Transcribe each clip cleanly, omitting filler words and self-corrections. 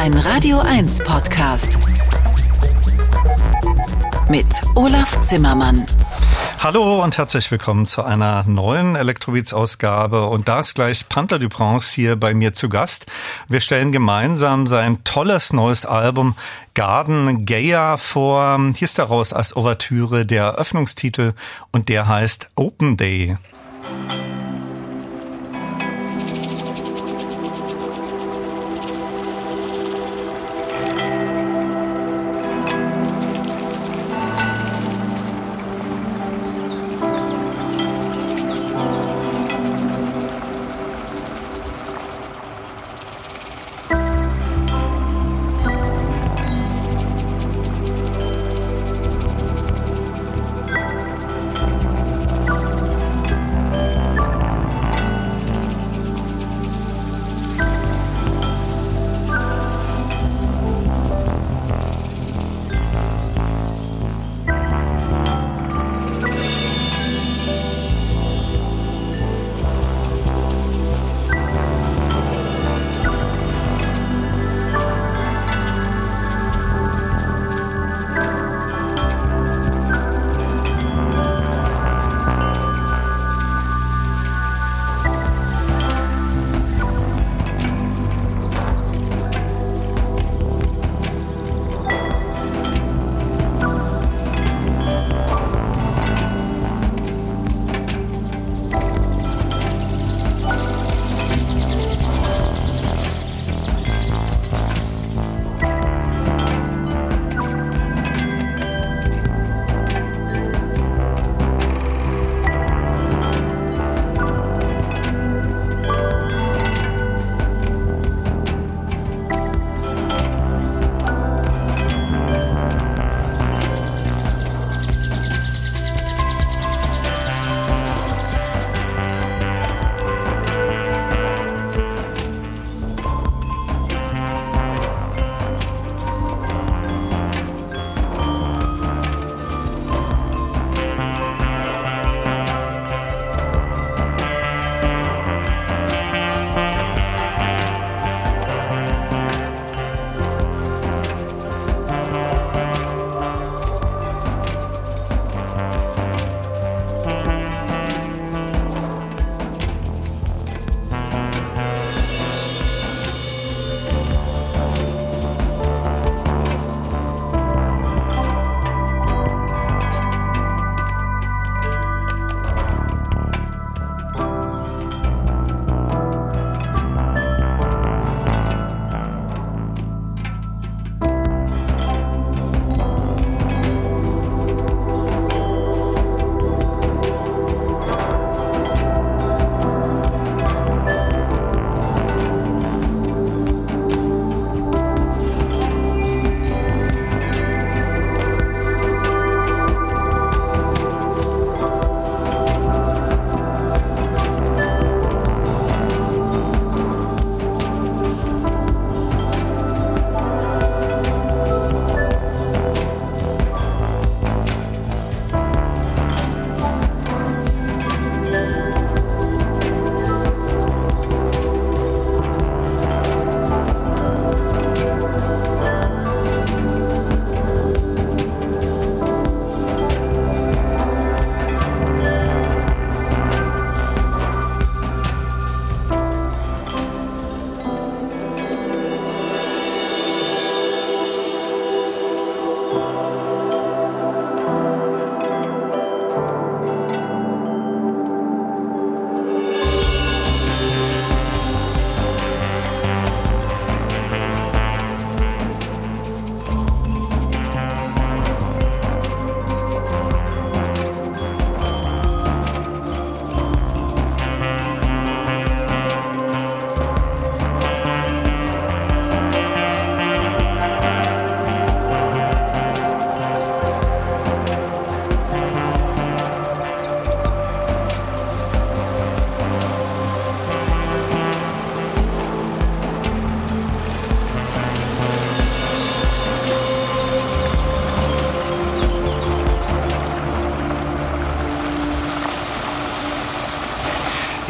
Ein Radio 1 Podcast mit Olaf Zimmermann. Hallo und herzlich willkommen zu einer neuen Elektrobeats-Ausgabe. Und da ist gleich Pantha du Prince hier bei mir zu Gast. Wir stellen gemeinsam sein tolles neues Album Garden Gaia vor. Hier ist daraus als Ouvertüre der Eröffnungstitel und der heißt Open Day.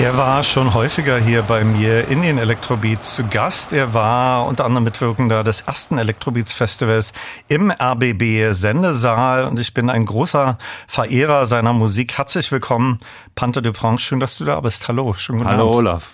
Er war schon häufiger hier bei mir in den Elektrobeats zu Gast. Er war unter anderem Mitwirkender des ersten Elektrobeats-Festivals im RBB-Sendesaal und ich bin ein großer Verehrer seiner Musik. Herzlich willkommen, Pantha du Prince. Schön, dass du da bist. Hallo, schönen guten Abend. Hallo, Olaf.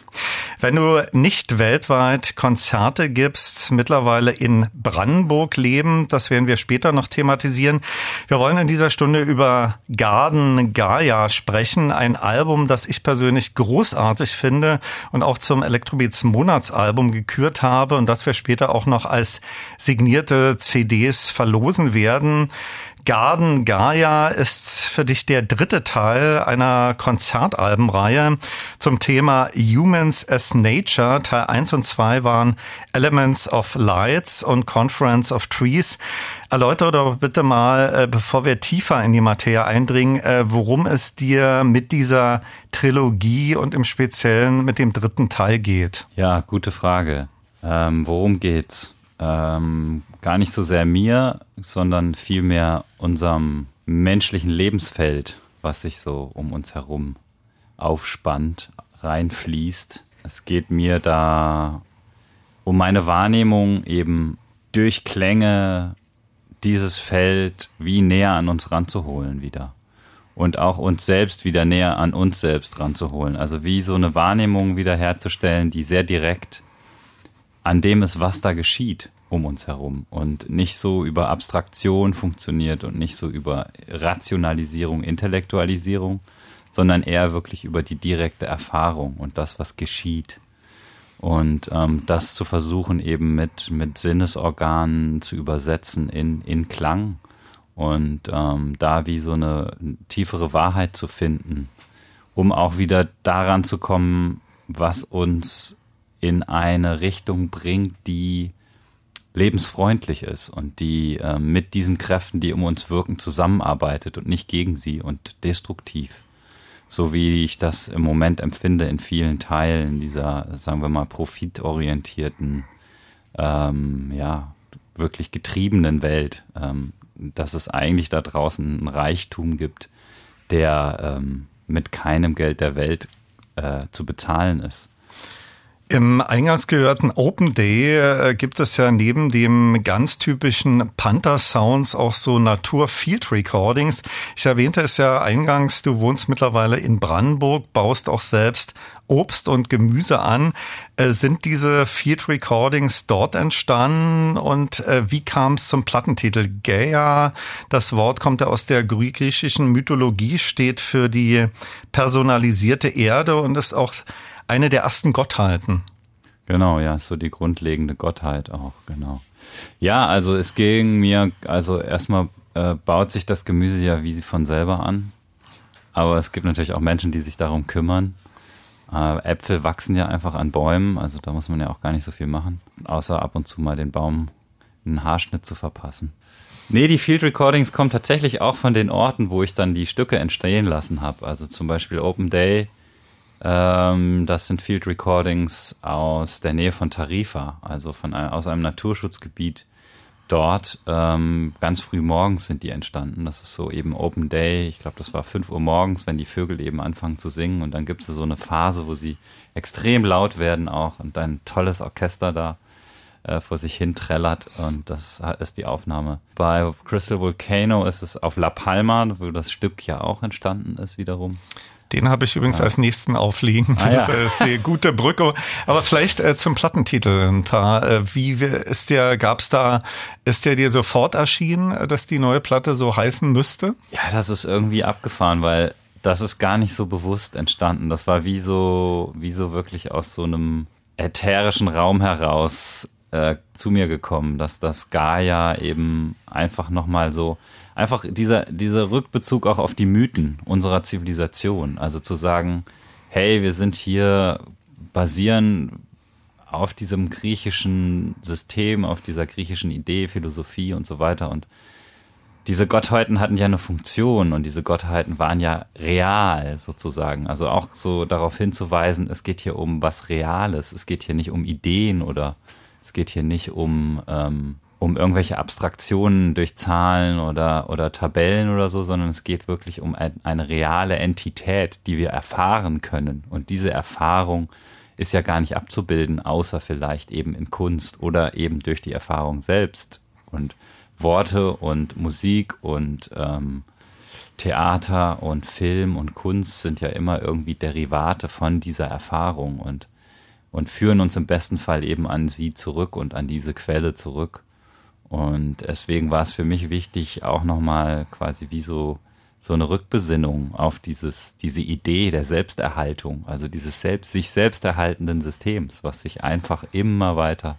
Wenn du nicht weltweit Konzerte gibst, mittlerweile in Brandenburg leben, das werden wir später noch thematisieren. Wir wollen in dieser Stunde über Garden Gaia sprechen, ein Album, das ich persönlich großartig finde und auch zum Elektrobeats Monatsalbum gekürt habe und das wir später auch noch als signierte CDs verlosen werden. Garden Gaia ist für dich der dritte Teil einer Konzertalbenreihe zum Thema Humans as Nature. Teil 1 und 2 waren Elements of Lights und Conference of Trees. Erläutere doch bitte mal, bevor wir tiefer in die Materie eindringen, worum es dir mit dieser Trilogie und im Speziellen mit dem dritten Teil geht. Ja, gute Frage. Worum geht's? Gar nicht so sehr mir, sondern vielmehr unserem menschlichen Lebensfeld, was sich so um uns herum aufspannt, reinfließt. Es geht mir da um meine Wahrnehmung eben durch Klänge dieses Feld wie näher an uns ranzuholen wieder und auch uns selbst wieder näher an uns selbst ranzuholen. Also wie so eine Wahrnehmung wieder herzustellen, die sehr direkt an dem ist, was da geschieht um uns herum und nicht so über Abstraktion funktioniert und nicht so über Rationalisierung, Intellektualisierung, sondern eher wirklich über die direkte Erfahrung und das, was geschieht. Und das zu versuchen eben mit Sinnesorganen zu übersetzen in Klang und da wie so eine tiefere Wahrheit zu finden, um auch wieder daran zu kommen, was uns in eine Richtung bringt, die lebensfreundlich ist und die mit diesen Kräften, die um uns wirken, zusammenarbeitet und nicht gegen sie und destruktiv. So wie ich das im Moment empfinde in vielen Teilen dieser, sagen wir mal, profitorientierten, wirklich getriebenen Welt, dass es eigentlich da draußen einen Reichtum gibt, der mit keinem Geld der Welt zu bezahlen ist. Im eingangs gehörten Open Day gibt es ja neben dem ganz typischen Panther-Sounds auch so Natur-Field-Recordings. Ich erwähnte es ja eingangs, du wohnst mittlerweile in Brandenburg, baust auch selbst Obst und Gemüse an. Sind diese Field-Recordings dort entstanden und wie kam es zum Plattentitel Gaia? Das Wort kommt ja aus der griechischen Mythologie, steht für die personalisierte Erde und ist auch eine der ersten Gottheiten. Genau, ja, so die grundlegende Gottheit auch, genau. Ja, also es ging mir, also erstmal baut sich das Gemüse ja wie sie von selber an, aber es gibt natürlich auch Menschen, die sich darum kümmern. Äpfel wachsen ja einfach an Bäumen, also da muss man ja auch gar nicht so viel machen, außer ab und zu mal den Baum einen Haarschnitt zu verpassen. Nee, die Field Recordings kommen tatsächlich auch von den Orten, wo ich dann die Stücke entstehen lassen habe, also zum Beispiel Open Day. Das sind Field Recordings aus der Nähe von Tarifa, also aus einem Naturschutzgebiet dort. Ganz früh morgens sind die entstanden. Das ist so eben Open Day. Ich glaube, das war 5 Uhr morgens, wenn die Vögel eben anfangen zu singen. Und dann gibt es so eine Phase, wo sie extrem laut werden auch und ein tolles Orchester da vor sich hin trällert. Und das ist die Aufnahme. Bei Crystal Volcano ist es auf La Palma, wo das Stück ja auch entstanden ist wiederum. Den habe ich übrigens als nächsten aufliegen. Das ist eine gute Brücke. Aber vielleicht zum Plattentitel ein paar. Ist der dir sofort erschienen, dass die neue Platte so heißen müsste? Ja, das ist irgendwie abgefahren, weil das ist gar nicht so bewusst entstanden. Das war wie so wirklich aus so einem ätherischen Raum heraus zu mir gekommen, dass das Gaia eben einfach nochmal so einfach dieser Rückbezug auch auf die Mythen unserer Zivilisation. Also zu sagen, hey, wir sind hier, basieren auf diesem griechischen System, auf dieser griechischen Idee, Philosophie und so weiter. Und diese Gottheiten hatten ja eine Funktion und diese Gottheiten waren ja real sozusagen. Also auch so darauf hinzuweisen, es geht hier um was Reales. Es geht hier nicht um Ideen oder es geht hier nicht um um irgendwelche Abstraktionen durch Zahlen oder Tabellen oder so, sondern es geht wirklich um eine reale Entität, die wir erfahren können. Und diese Erfahrung ist ja gar nicht abzubilden, außer vielleicht eben in Kunst oder eben durch die Erfahrung selbst. Und Worte und Musik und Theater und Film und Kunst sind ja immer irgendwie Derivate von dieser Erfahrung und führen uns im besten Fall eben an sie zurück und an diese Quelle zurück. Und deswegen war es für mich wichtig, auch nochmal quasi wie so eine Rückbesinnung auf diese Idee der Selbsterhaltung, also dieses sich selbst erhaltenden Systems, was sich einfach immer weiter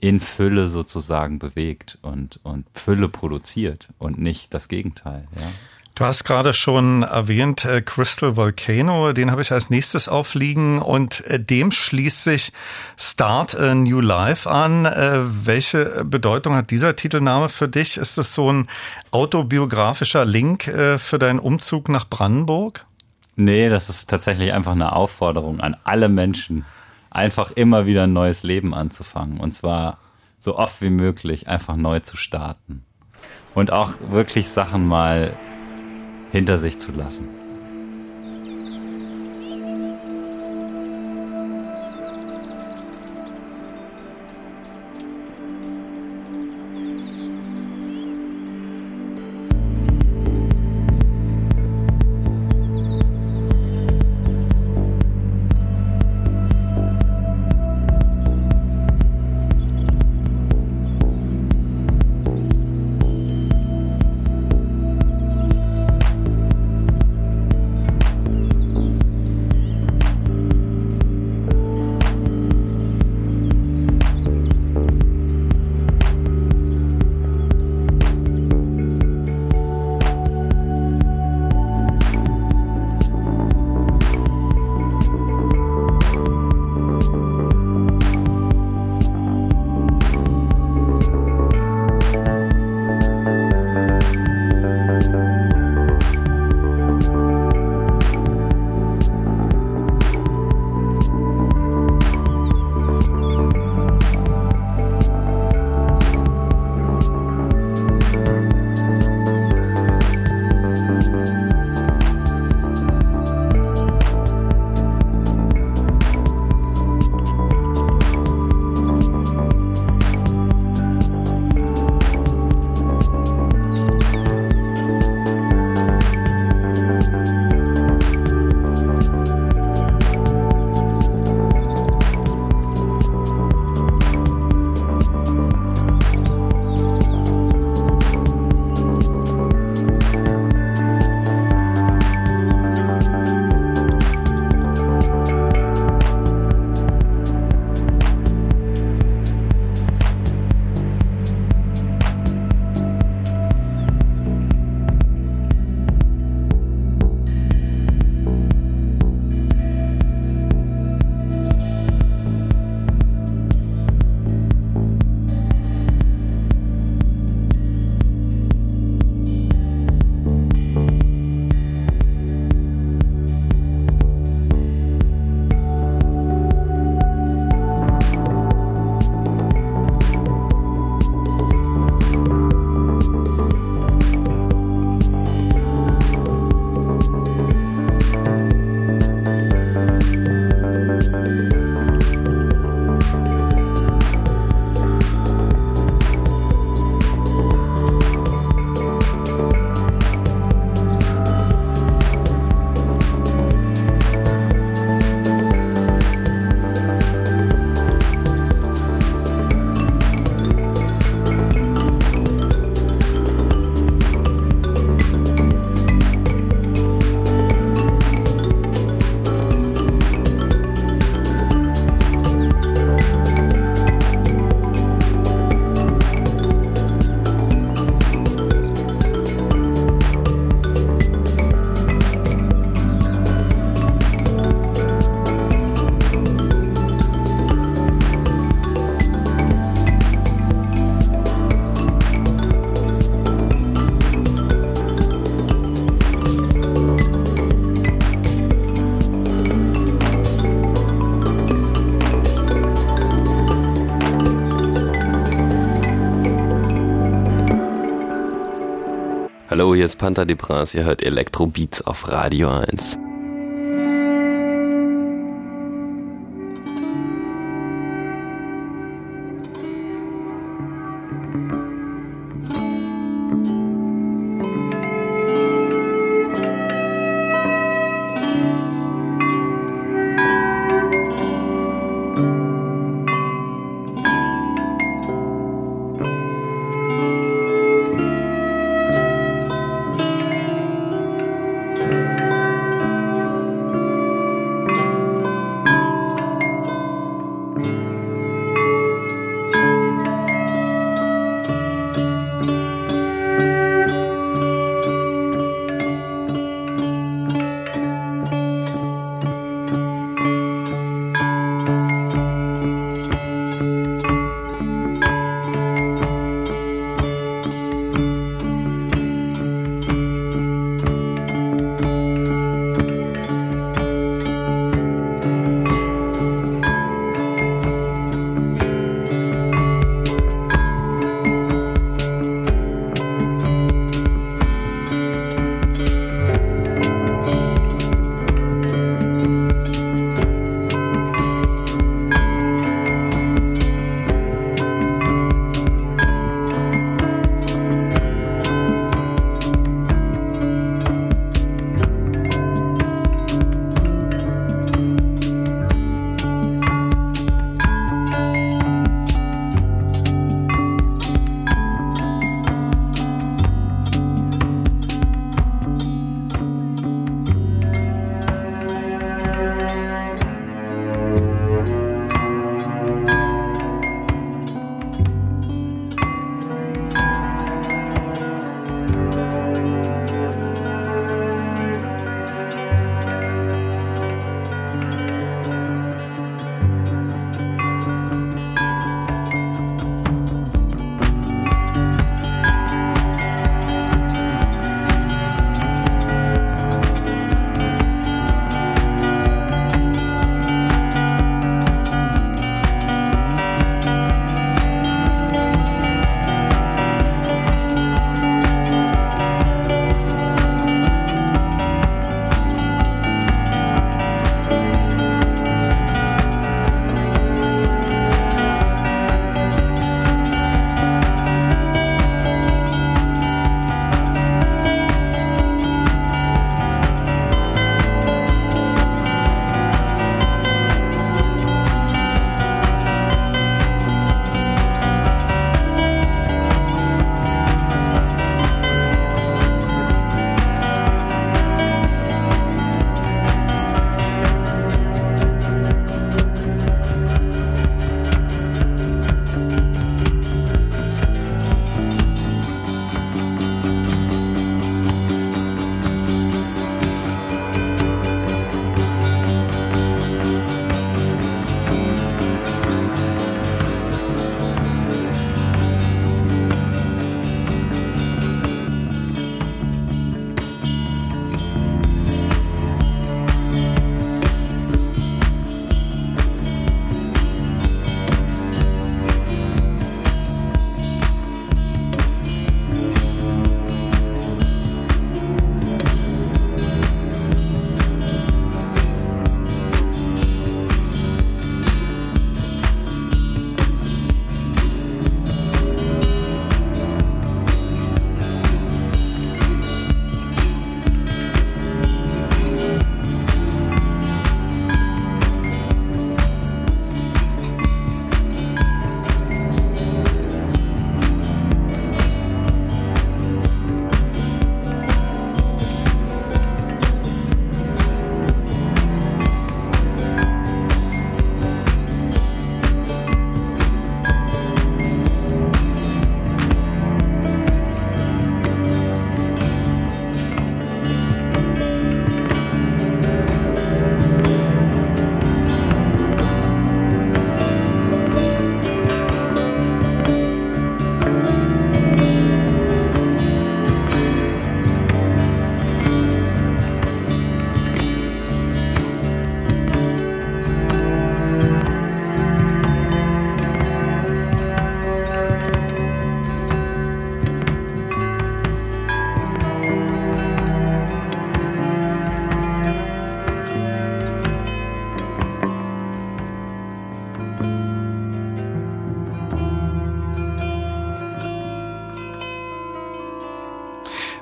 in Fülle sozusagen bewegt und Fülle produziert und nicht das Gegenteil. Ja. Du hast gerade schon erwähnt, Crystal Volcano, den habe ich als nächstes aufliegen und dem schließt sich Start a New Life an. Welche Bedeutung hat dieser Titelname für dich? Ist das so ein autobiografischer Link für deinen Umzug nach Brandenburg? Nee, das ist tatsächlich einfach eine Aufforderung an alle Menschen, einfach immer wieder ein neues Leben anzufangen und zwar so oft wie möglich einfach neu zu starten und auch wirklich Sachen mal hinter sich zu lassen. Hier ist Pantha du Prince, ihr hört Elektrobeats auf Radio 1.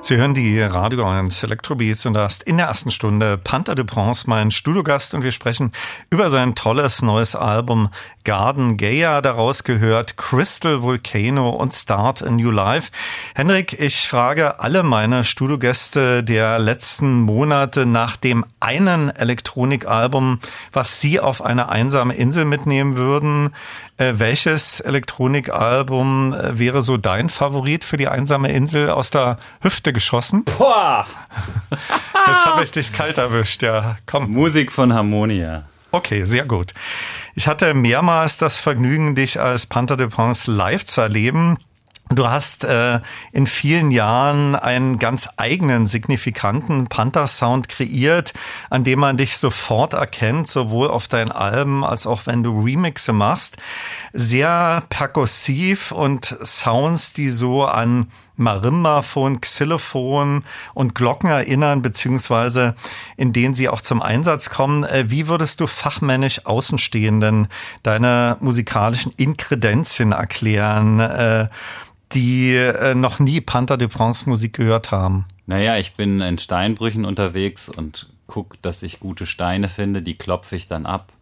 Sie hören die Radio 1 Elektrobeats und da ist in der ersten Stunde Pantha du Prince mein Studiogast und wir sprechen über sein tolles neues Album Garden Gaia, daraus gehört Crystal Volcano und Start a New Life. Henrik, ich frage alle meine Studiogäste der letzten Monate nach dem einen Elektronikalbum, was sie auf eine einsame Insel mitnehmen würden. Welches Elektronikalbum wäre so dein Favorit für die einsame Insel, aus der Hüfte geschossen? Boah! Jetzt habe ich dich kalt erwischt, ja. Komm. Musik von Harmonia. Okay, sehr gut. Ich hatte mehrmals das Vergnügen, dich als Pantha du Prince live zu erleben. Du hast in vielen Jahren einen ganz eigenen, signifikanten Panther-Sound kreiert, an dem man dich sofort erkennt, sowohl auf deinen Alben als auch wenn du Remixe machst. Sehr perkussiv und Sounds, die so an Marimbaphon, Xylophon und Glocken erinnern, beziehungsweise in denen sie auch zum Einsatz kommen. Wie würdest du fachmännisch Außenstehenden deine musikalischen Inkredenzien erklären, die noch nie Pantha du Prince Musik gehört haben? Naja, ich bin in Steinbrüchen unterwegs und gucke, dass ich gute Steine finde, die klopfe ich dann ab.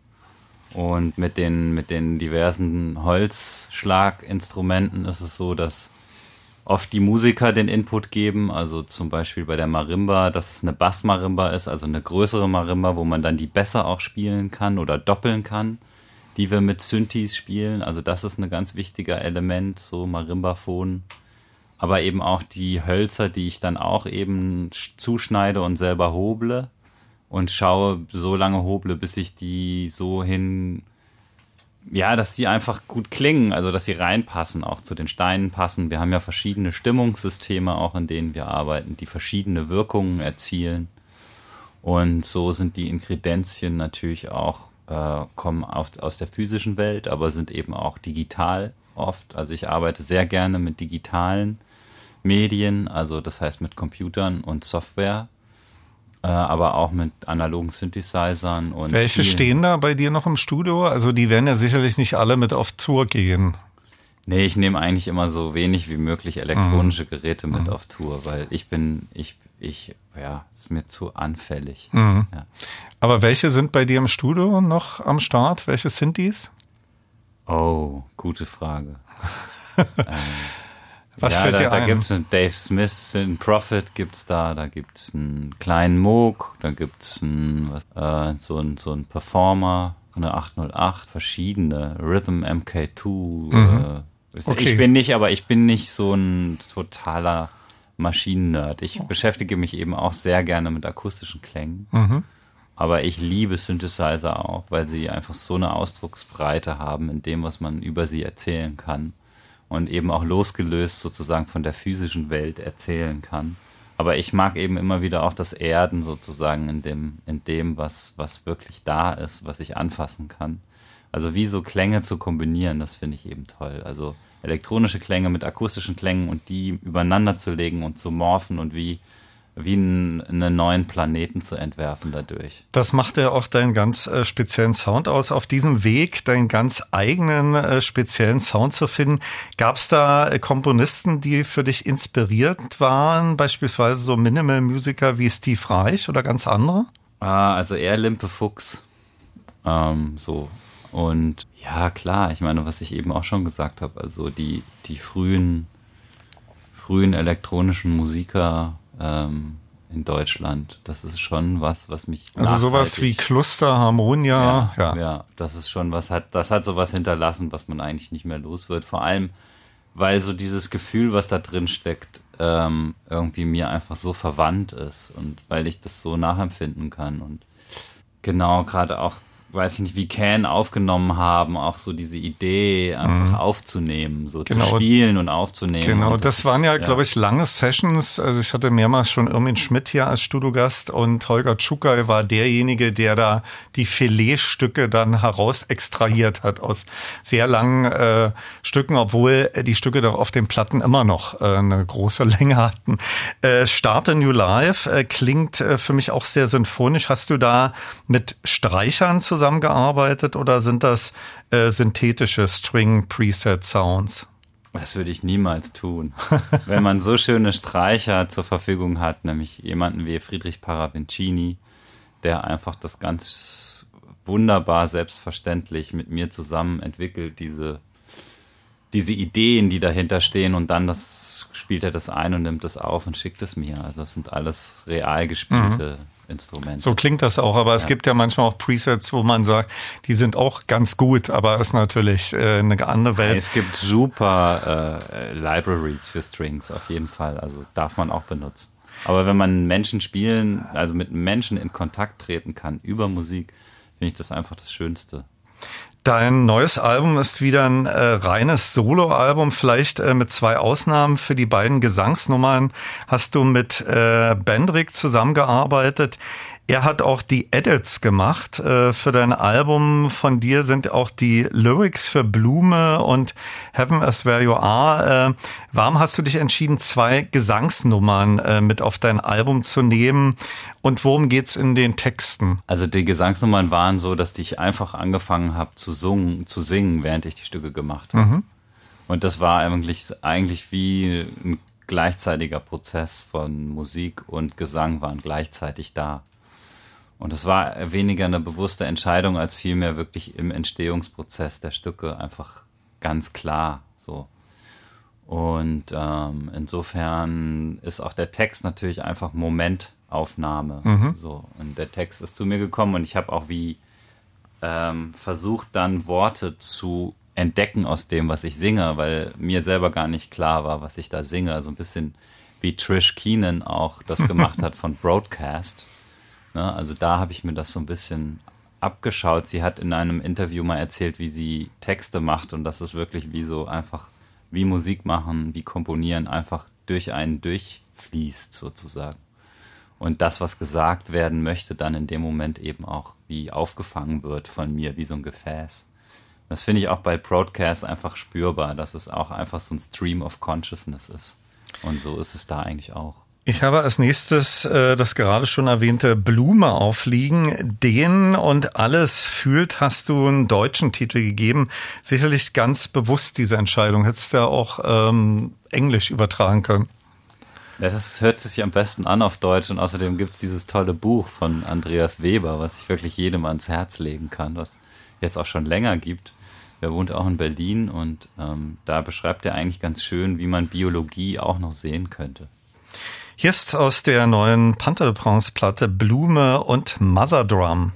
Und mit den diversen Holzschlaginstrumenten ist es so, dass oft die Musiker den Input geben, also zum Beispiel bei der Marimba, dass es eine Bassmarimba ist, also eine größere Marimba, wo man dann die Bässe auch spielen kann oder doppeln kann, die wir mit Synthis spielen. Also das ist ein ganz wichtiger Element, so Marimbaphon. Aber eben auch die Hölzer, die ich dann auch eben zuschneide und selber hoble und schaue, so lange hoble, bis ich die so hin... Ja, dass die einfach gut klingen, also dass sie reinpassen, auch zu den Steinen passen. Wir haben ja verschiedene Stimmungssysteme auch, in denen wir arbeiten, die verschiedene Wirkungen erzielen. Und so sind die Inkredenzien natürlich auch, kommen aus der physischen Welt, aber sind eben auch digital oft. Also ich arbeite sehr gerne mit digitalen Medien, also das heißt mit Computern und Software, aber auch mit analogen Synthesizern. Und welche stehen da bei dir noch im Studio? Also die werden ja sicherlich nicht alle mit auf Tour gehen. Nee, ich nehme eigentlich immer so wenig wie möglich elektronische Geräte mit auf Tour, weil ich ist mir zu anfällig. Mhm. Ja. Aber welche sind bei dir im Studio noch am Start? Welche Synthes? Oh, gute Frage. Was fällt dir ein? Da gibt es einen Dave Smith, einen Prophet gibt's da gibt es einen kleinen Moog, da gibt es so einen Performer, eine 808, verschiedene, Rhythm MK2. Mhm. Okay. Ich bin nicht so ein totaler Maschinen-Nerd. Ich beschäftige mich eben auch sehr gerne mit akustischen Klängen, aber ich liebe Synthesizer auch, weil sie einfach so eine Ausdrucksbreite haben in dem, was man über sie erzählen kann. Und eben auch losgelöst sozusagen von der physischen Welt erzählen kann. Aber ich mag eben immer wieder auch das Erden sozusagen in dem was wirklich da ist, was ich anfassen kann. Also wie so Klänge zu kombinieren, das finde ich eben toll. Also elektronische Klänge mit akustischen Klängen und die übereinander zu legen und zu morphen und wie einen neuen Planeten zu entwerfen dadurch. Das macht ja auch deinen ganz speziellen Sound aus. Auf diesem Weg, deinen ganz eigenen speziellen Sound zu finden, gab es da Komponisten, die für dich inspiriert waren? Beispielsweise so Minimal-Musiker wie Steve Reich oder ganz andere? Also eher Limpe Fuchs. So. Und ja, klar, ich meine, was ich eben auch schon gesagt habe, also die frühen elektronischen Musiker in Deutschland. Das ist schon was mich also sowas wie Cluster, Harmonia. Ja, das ist schon das hat sowas hinterlassen, was man eigentlich nicht mehr los wird. Vor allem, weil so dieses Gefühl, was da drin steckt, irgendwie mir einfach so verwandt ist und weil ich das so nachempfinden kann. Und genau, gerade auch, weiß ich nicht, wie Can aufgenommen haben, auch so diese Idee einfach aufzunehmen, so genau, zu spielen und aufzunehmen. Genau, und das waren ja, glaube ich, lange Sessions. Also ich hatte mehrmals schon Irmin Schmidt hier als Studiogast und Holger Tschuckay war derjenige, der da die Filetstücke dann heraus extrahiert hat aus sehr langen Stücken, obwohl die Stücke doch auf den Platten immer noch eine große Länge hatten. Start a New Life klingt für mich auch sehr sinfonisch. Hast du da mit Streichern zusammengearbeitet oder sind das synthetische String-Preset-Sounds? Das würde ich niemals tun. Wenn man so schöne Streicher zur Verfügung hat, nämlich jemanden wie Friedrich Paravincini, der einfach das ganz wunderbar selbstverständlich mit mir zusammen entwickelt, diese Ideen, die dahinter stehen, und dann spielt er das ein und nimmt es auf und schickt es mir. Also das sind alles real gespielte Instrumente. So klingt das auch, aber es gibt ja manchmal auch Presets, wo man sagt, die sind auch ganz gut, aber ist natürlich eine andere Welt. Es gibt super Libraries für Strings, auf jeden Fall. Also darf man auch benutzen. Aber wenn man Menschen spielen, also mit Menschen in Kontakt treten kann über Musik, finde ich das einfach das Schönste. Dein neues Album ist wieder ein reines Solo-Album, vielleicht mit zwei Ausnahmen. Für die beiden Gesangsnummern hast du mit Bendrick zusammengearbeitet. Er hat auch die Edits gemacht. Für dein Album von dir sind auch die Lyrics für Blume und Heaven is Where You Are. Warum hast du dich entschieden, zwei Gesangsnummern mit auf dein Album zu nehmen? Und worum geht's in den Texten? Also die Gesangsnummern waren so, dass ich einfach angefangen habe zu singen, während ich die Stücke gemacht habe. Mhm. Und das war eigentlich wie ein gleichzeitiger Prozess von Musik und Gesang waren gleichzeitig da. Und es war weniger eine bewusste Entscheidung, als vielmehr wirklich im Entstehungsprozess der Stücke einfach ganz klar so. Und insofern ist auch der Text natürlich einfach Momentaufnahme. Mhm. So. Und der Text ist zu mir gekommen und ich habe auch wie versucht, dann Worte zu entdecken aus dem, was ich singe, weil mir selber gar nicht klar war, was ich da singe. Also ein bisschen wie Trish Keenan auch das gemacht hat von Broadcast. Ne? Also da habe ich mir das so ein bisschen abgeschaut. Sie hat in einem Interview mal erzählt, wie sie Texte macht, und das ist wirklich wie so einfach, wie Musik machen, wie komponieren, einfach durch einen durchfließt sozusagen. Und das, was gesagt werden möchte, dann in dem Moment eben auch wie aufgefangen wird von mir, wie so ein Gefäß. Das finde ich auch bei Broadcast einfach spürbar, dass es auch einfach so ein Stream of Consciousness ist. Und so ist es da eigentlich auch. Ich habe als nächstes das gerade schon erwähnte Blume aufliegen. Den und alles fühlt, hast du einen deutschen Titel gegeben. Sicherlich ganz bewusst diese Entscheidung. Hättest du ja auch Englisch übertragen können. Ja, das hört sich am besten an auf Deutsch. Und außerdem gibt es dieses tolle Buch von Andreas Weber, was ich wirklich jedem ans Herz legen kann, was jetzt auch schon länger gibt. Er wohnt auch in Berlin und da beschreibt er eigentlich ganz schön, wie man Biologie auch noch sehen könnte. Hier ist aus der neuen Pantha du Prince Platte Blume und Mother Drum.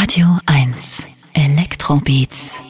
Radio 1 Elektrobeats.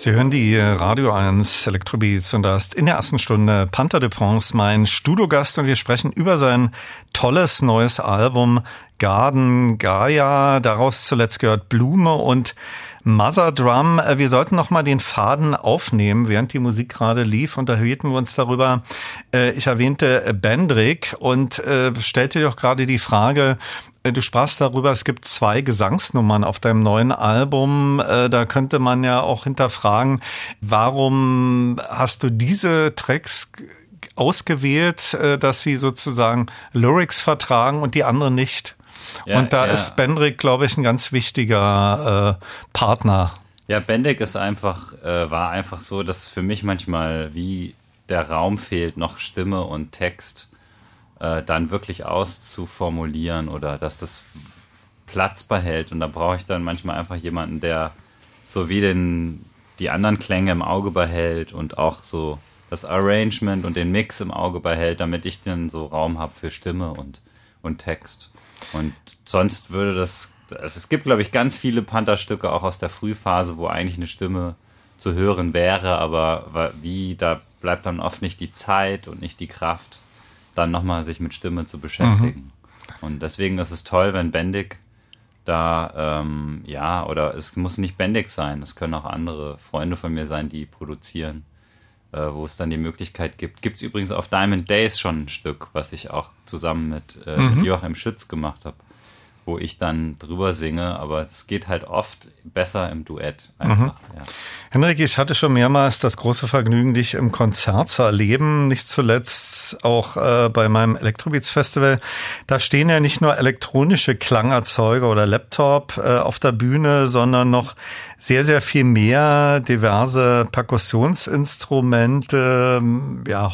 Sie hören die Radio 1 Elektrobeats und da ist in der ersten Stunde Pantha du Prince mein Studiogast und wir sprechen über sein tolles neues Album Garden Gaia, daraus zuletzt gehört Blume und Mother Drum. Wir sollten nochmal den Faden aufnehmen, während die Musik gerade lief, unterhielten wir uns darüber. Ich erwähnte Bendrick und stellte doch gerade die Frage, du sprachst darüber, es gibt 2 Gesangsnummern auf deinem neuen Album. Da könnte man ja auch hinterfragen, warum hast du diese Tracks ausgewählt, dass sie sozusagen Lyrics vertragen und die anderen nicht? Ja, und da ist Bendrick, glaube ich, ein ganz wichtiger Partner. Ja, Bendrick ist einfach, war einfach so, dass für mich manchmal wie der Raum fehlt, noch Stimme und Text dann wirklich auszuformulieren oder dass das Platz behält. Und da brauche ich dann manchmal einfach jemanden, der so wie die anderen Klänge im Auge behält und auch so das Arrangement und den Mix im Auge behält, damit ich dann so Raum habe für Stimme und Text. Und sonst würde das, also es gibt, glaube ich, ganz viele Panther-Stücke auch aus der Frühphase, wo eigentlich eine Stimme zu hören wäre, aber wie, da bleibt dann oft nicht die Zeit und nicht die Kraft, dann nochmal sich mit Stimme zu beschäftigen. Mhm. Und deswegen ist es toll, wenn Bendrick da, oder es muss nicht Bendrick sein, es können auch andere Freunde von mir sein, die produzieren, wo es dann die Möglichkeit gibt. Gibt es übrigens auf Diamond Days schon ein Stück, was ich auch zusammen mit Joachim Schütz gemacht habe, wo ich dann drüber singe, aber es geht halt oft besser im Duett einfach. Mhm. Ja. Henrik, ich hatte schon mehrmals das große Vergnügen, dich im Konzert zu erleben, nicht zuletzt auch bei meinem Elektrobeats Festival. Da stehen ja nicht nur elektronische Klangerzeuger oder Laptop auf der Bühne, sondern noch sehr, sehr viel mehr, diverse Perkussionsinstrumente,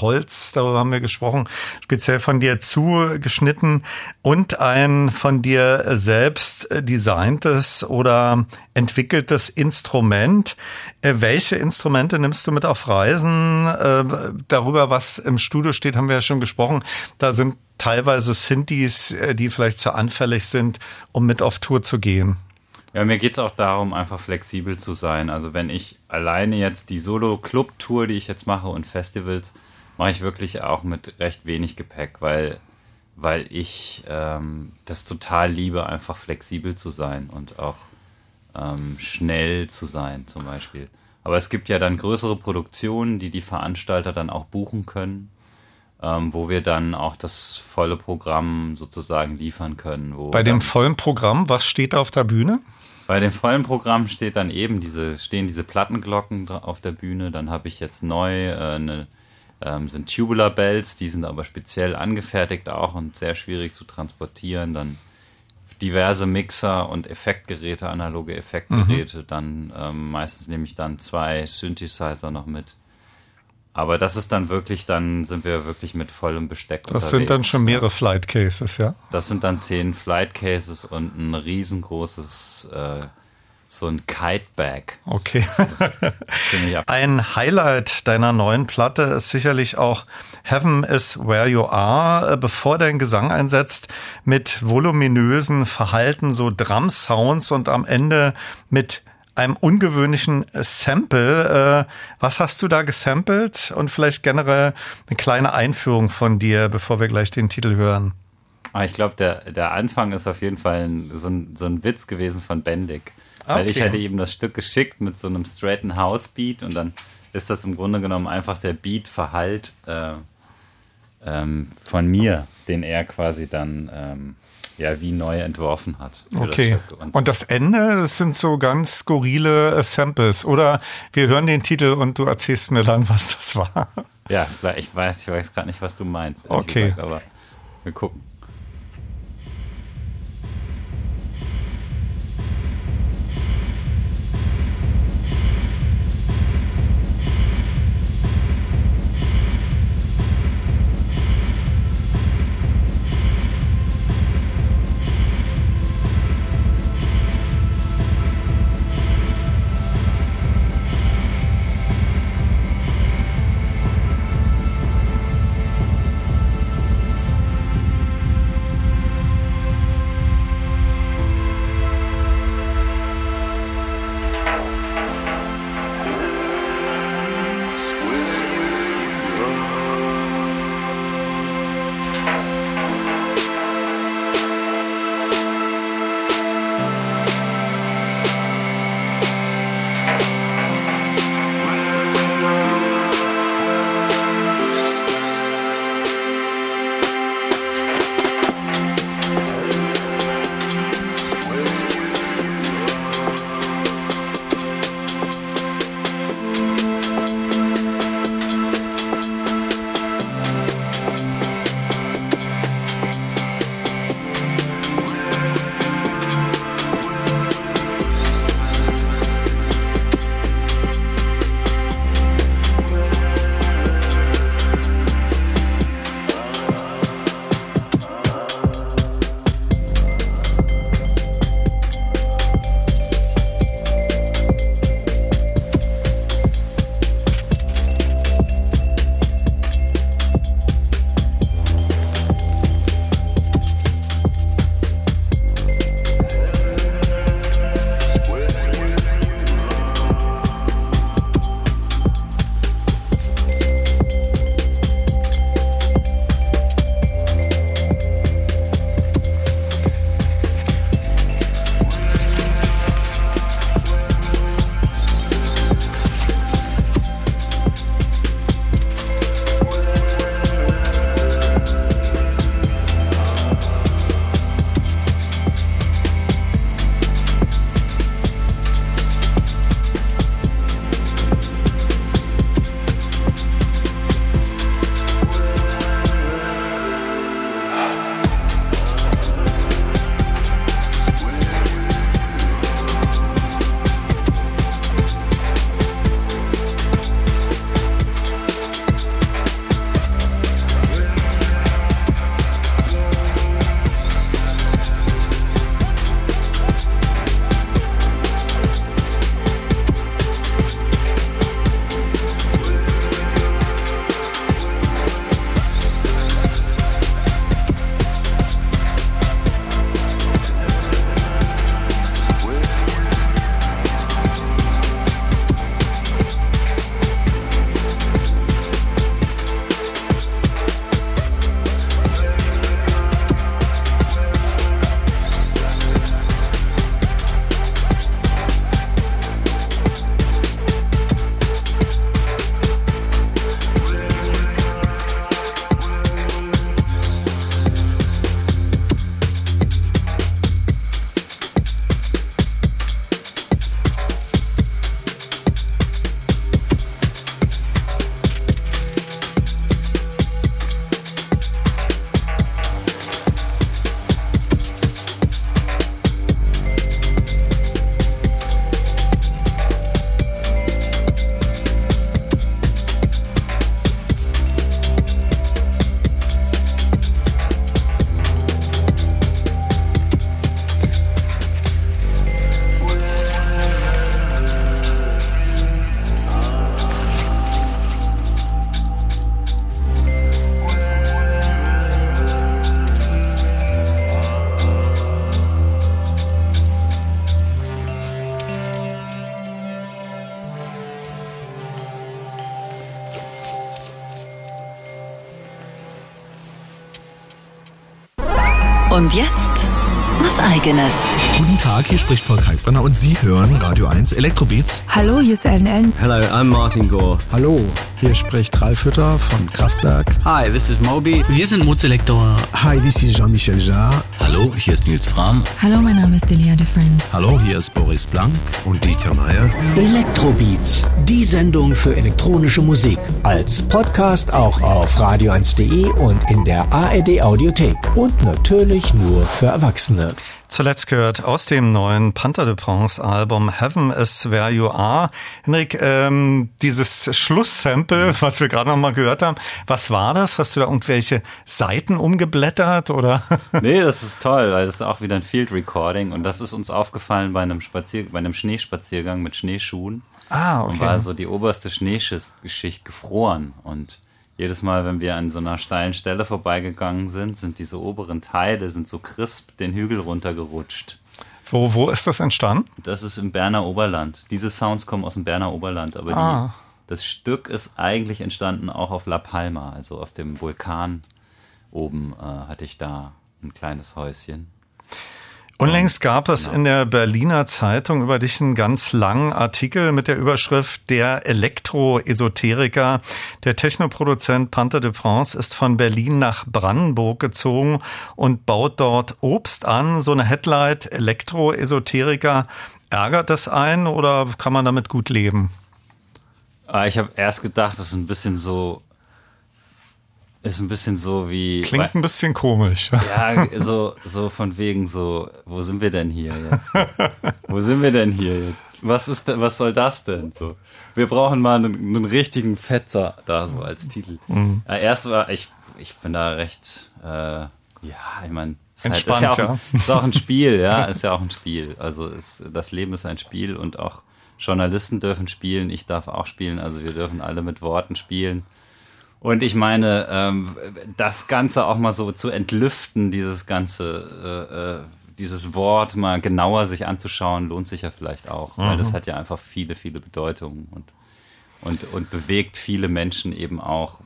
Holz, darüber haben wir gesprochen, speziell von dir zugeschnitten und ein von dir selbst designtes oder entwickeltes Instrument. Welche Instrumente nimmst du mit auf Reisen? Darüber, was im Studio steht, haben wir ja schon gesprochen. Da sind teilweise Synthes, die vielleicht zu anfällig sind, um mit auf Tour zu gehen. Ja, mir geht es auch darum, einfach flexibel zu sein. Also wenn ich alleine jetzt die Solo-Club-Tour, die ich jetzt mache und Festivals, mache ich wirklich auch mit recht wenig Gepäck, weil ich das total liebe, einfach flexibel zu sein und auch schnell zu sein zum Beispiel. Aber es gibt ja dann größere Produktionen, die Veranstalter dann auch buchen können, wo wir dann auch das volle Programm sozusagen liefern können. Bei dem vollen Programm, was steht da auf der Bühne? Bei dem vollen Programm steht dann eben stehen diese Plattenglocken auf der Bühne. Dann habe ich jetzt neu sind Tubular Bells, die sind aber speziell angefertigt auch und sehr schwierig zu transportieren. Dann diverse Mixer und Effektgeräte, analoge Effektgeräte. Mhm. Dann meistens nehme ich dann 2 Synthesizer noch mit. Aber das ist dann wirklich, dann sind wir wirklich mit vollem Besteck unterwegs. Das sind dann schon mehrere Flight Cases, ja? Das sind dann 10 Flight Cases und ein riesengroßes so ein Kite-Bag. Okay. Ein Highlight deiner neuen Platte ist sicherlich auch Heaven is Where You Are. Bevor dein Gesang einsetzt, mit voluminösen Verhalten, so Drum-Sounds und am Ende mit einem ungewöhnlichen Sample. Was hast du da gesampelt? Und vielleicht generell eine kleine Einführung von dir, bevor wir gleich den Titel hören. Ich glaube, der Anfang ist auf jeden Fall so ein Witz gewesen von Bendrick. Okay. Weil ich hatte ihm das Stück geschickt mit so einem straighten House-Beat und dann ist das im Grunde genommen einfach der Beat-Verhalt von mir, den er quasi dann wie neu entworfen hat. Okay. Das und das Ende, das sind so ganz skurrile Samples. Oder wir hören den Titel und du erzählst mir dann, was das war. Ja, ich weiß gerade nicht, was du meinst. Okay. Gesagt, aber wir gucken. Und jetzt was Eigenes. Guten Tag, hier spricht Paul Kalkbrenner und Sie hören Radio 1 Elektrobeats. Hallo, hier ist Ellen Ellen. Hello, I'm Martin Gore. Hallo, hier spricht Ralf Hütter von Kraftwerk. Hi, this is Moby. Wir sind Mozelektor. Hi, this is Jean-Michel Jarre. Hallo, hier ist Nils Frahm. Hallo, mein Name ist Delia de Friends. Hallo, hier ist Boris Blank und Dieter Meyer. Elektrobeats, die Sendung für elektronische Musik. Als Podcast auch auf radio1.de und in der ARD Audiothek. Und natürlich nur für Erwachsene. Zuletzt gehört aus dem neuen Pantha du Prince Album Heaven is Where You Are. Henrik, dieses Schlusssample, was wir gerade noch mal gehört haben, was war das? Hast du da irgendwelche Seiten umgeblättert oder? Nee, das ist toll, weil das ist auch wieder ein Field Recording und das ist uns aufgefallen bei einem Schneespaziergang mit Schneeschuhen. Ah, okay. Und war so die oberste Schneeschicht gefroren und jedes Mal, wenn wir an so einer steilen Stelle vorbeigegangen sind, sind diese oberen Teile, sind so crisp den Hügel runtergerutscht. Wo ist das entstanden? Das ist im Berner Oberland. Diese Sounds kommen aus dem Berner Oberland, aber das Stück ist eigentlich entstanden auch auf La Palma, also auf dem Vulkan oben hatte ich da ein kleines Häuschen. Unlängst gab es in der Berliner Zeitung über dich einen ganz langen Artikel mit der Überschrift Der Elektroesoteriker. Der Technoproduzent Pantha du Prince ist von Berlin nach Brandenburg gezogen und baut dort Obst an. So eine Headline, Elektroesoteriker. Ärgert das einen oder kann man damit gut leben? Ich habe erst gedacht, das ist ein bisschen so... Ist ein bisschen so wie... Klingt ein bisschen komisch. Ja, so von wegen so, wo sind wir denn hier jetzt? Wo sind wir denn hier jetzt? Was soll das denn? So, wir brauchen mal einen richtigen Fetzer da so als Titel. Mhm. Erst war, ich bin da recht, ich meine... Entspannt, halt, ist auch ein Spiel, ja, ist ja auch ein Spiel. Also das Leben ist ein Spiel und auch Journalisten dürfen spielen, ich darf auch spielen, also wir dürfen alle mit Worten spielen. Und ich meine, das Ganze auch mal so zu entlüften, dieses ganze, dieses Wort mal genauer sich anzuschauen, lohnt sich ja vielleicht auch, weil das hat ja einfach viele, viele Bedeutungen und bewegt viele Menschen eben auch.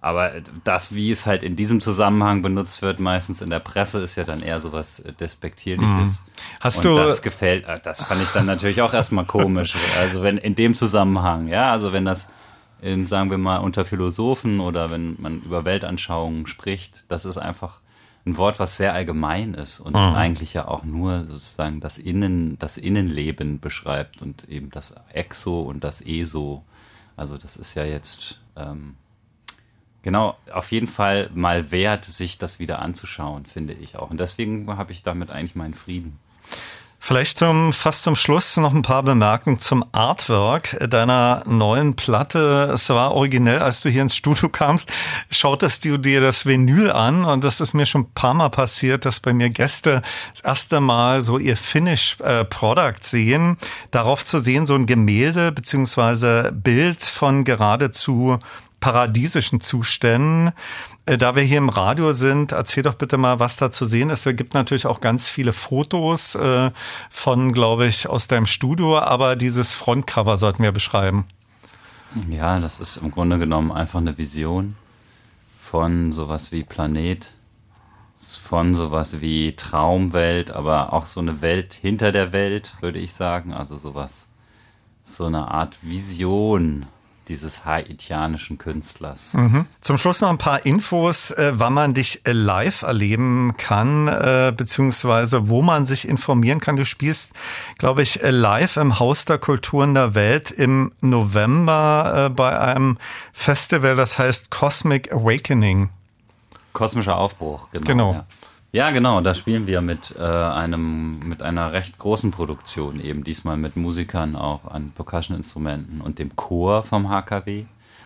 Aber das, wie es halt in diesem Zusammenhang benutzt wird, meistens in der Presse, ist ja dann eher sowas Despektierliches. Das fand ich dann natürlich auch erstmal komisch. Also wenn in dem Zusammenhang, ja, also wenn das sagen wir mal unter Philosophen oder wenn man über Weltanschauungen spricht, das ist einfach ein Wort, was sehr allgemein ist und eigentlich ja auch nur sozusagen das Innenleben beschreibt und eben das Exo und das Eso. Also das ist ja jetzt auf jeden Fall mal wert, sich das wieder anzuschauen, finde ich auch. Und deswegen habe ich damit eigentlich meinen Frieden. Vielleicht fast zum Schluss noch ein paar Bemerkungen zum Artwork deiner neuen Platte. Es war originell, als du hier ins Studio kamst, schautest du dir das Vinyl an und das ist mir schon ein paar Mal passiert, dass bei mir Gäste das erste Mal so ihr Finish-Product sehen. Darauf zu sehen, so ein Gemälde bzw. Bild von geradezu paradiesischen Zuständen. Da wir hier im Radio sind, erzähl doch bitte mal, was da zu sehen ist. Es gibt natürlich auch ganz viele Fotos von, glaube ich, aus deinem Studio, aber dieses Frontcover sollten wir beschreiben. Ja, das ist im Grunde genommen einfach eine Vision von sowas wie Planet, von sowas wie Traumwelt, aber auch so eine Welt hinter der Welt, würde ich sagen. Also sowas, so eine Art Vision dieses haitianischen Künstlers. Mhm. Zum Schluss noch ein paar Infos, wann man dich live erleben kann, beziehungsweise wo man sich informieren kann. Du spielst, glaube ich, live im Haus der Kulturen der Welt im November bei einem Festival, das heißt Cosmic Awakening. Kosmischer Aufbruch, genau. Ja, genau, da spielen wir mit einer recht großen Produktion eben, diesmal mit Musikern auch an Percussion-Instrumenten und dem Chor vom HKW.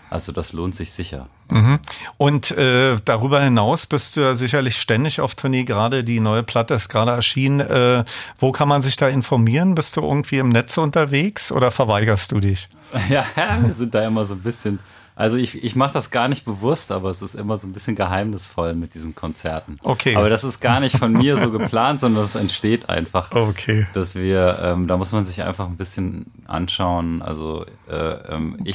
Also das lohnt sich sicher. Mhm. Und darüber hinaus bist du ja sicherlich ständig auf Tournee, gerade die neue Platte ist gerade erschienen. Wo kann man sich da informieren? Bist du irgendwie im Netz unterwegs oder verweigerst du dich? Ja, wir sind da immer so ein bisschen... Also ich mache das gar nicht bewusst, aber es ist immer so ein bisschen geheimnisvoll mit diesen Konzerten. Okay. Aber das ist gar nicht von mir so geplant, sondern das entsteht einfach, dass wir, da muss man sich einfach ein bisschen anschauen. Also, wo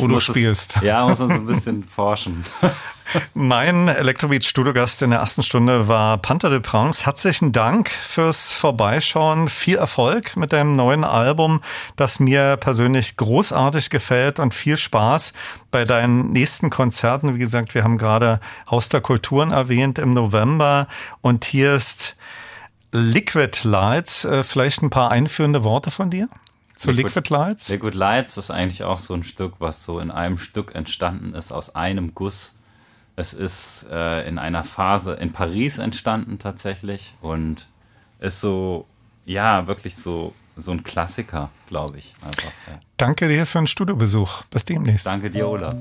du spielst. Muss man so ein bisschen forschen. Mein Elektrobeats-Studiogast in der ersten Stunde war Pantha du Prince. Herzlichen Dank fürs Vorbeischauen. Viel Erfolg mit deinem neuen Album, das mir persönlich großartig gefällt, und viel Spaß bei deinen nächsten Konzerten. Wie gesagt, wir haben gerade Haus der Kulturen erwähnt im November, und hier ist Liquid Lights. Vielleicht ein paar einführende Worte von dir zu Liquid Lights? Liquid Lights ist eigentlich auch so ein Stück, was so in einem Stück entstanden ist, aus einem Guss. Es ist in einer Phase in Paris entstanden tatsächlich und ist so, ja, wirklich so ein Klassiker, glaube ich. Einfach, ja. Danke dir für den Studiobesuch. Bis demnächst. Danke dir, Olaf.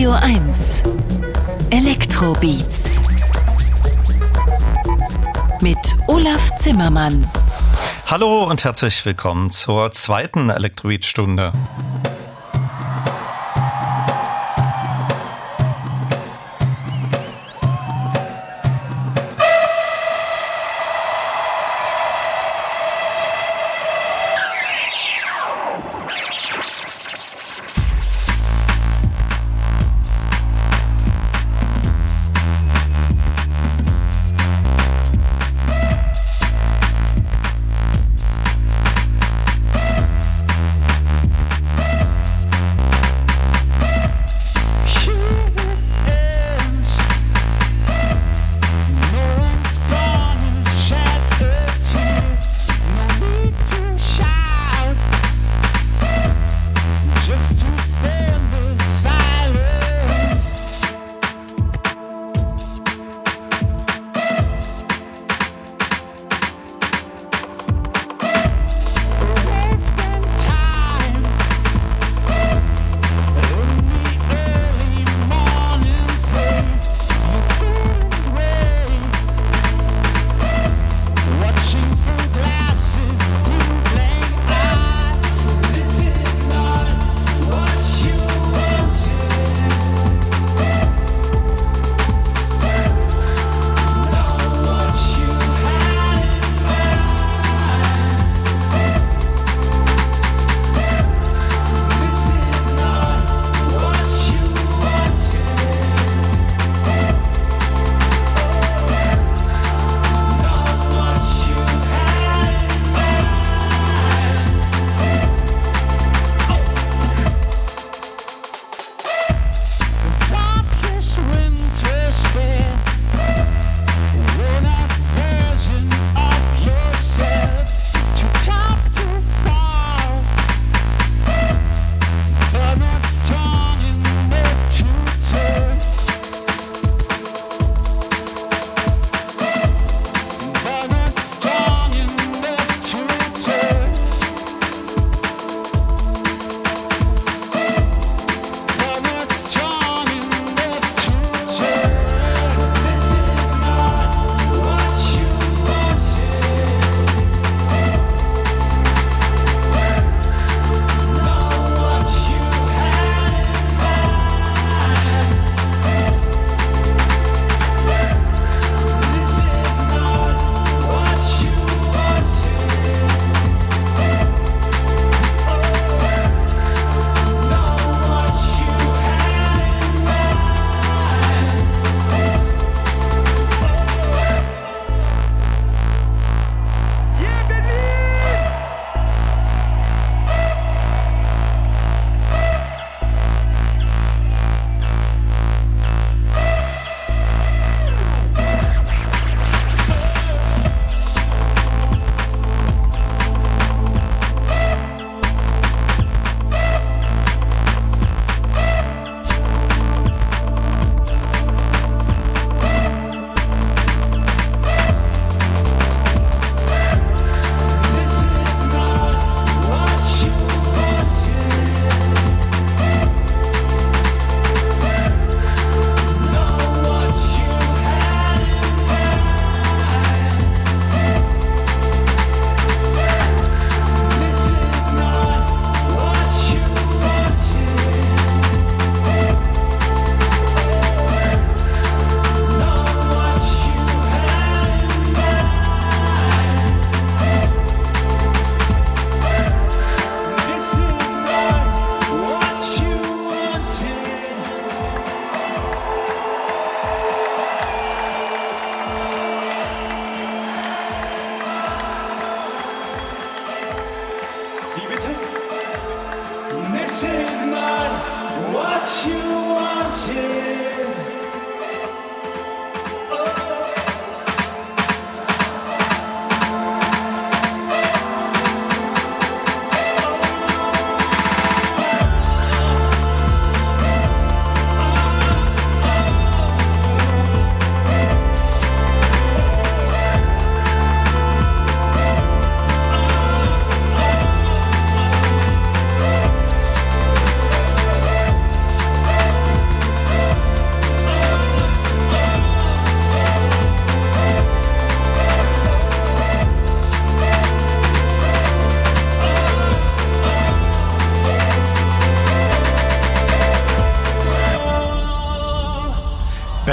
Radio 1 Elektrobeats mit Olaf Zimmermann. Hallo und herzlich willkommen zur zweiten Elektrobeats-Stunde.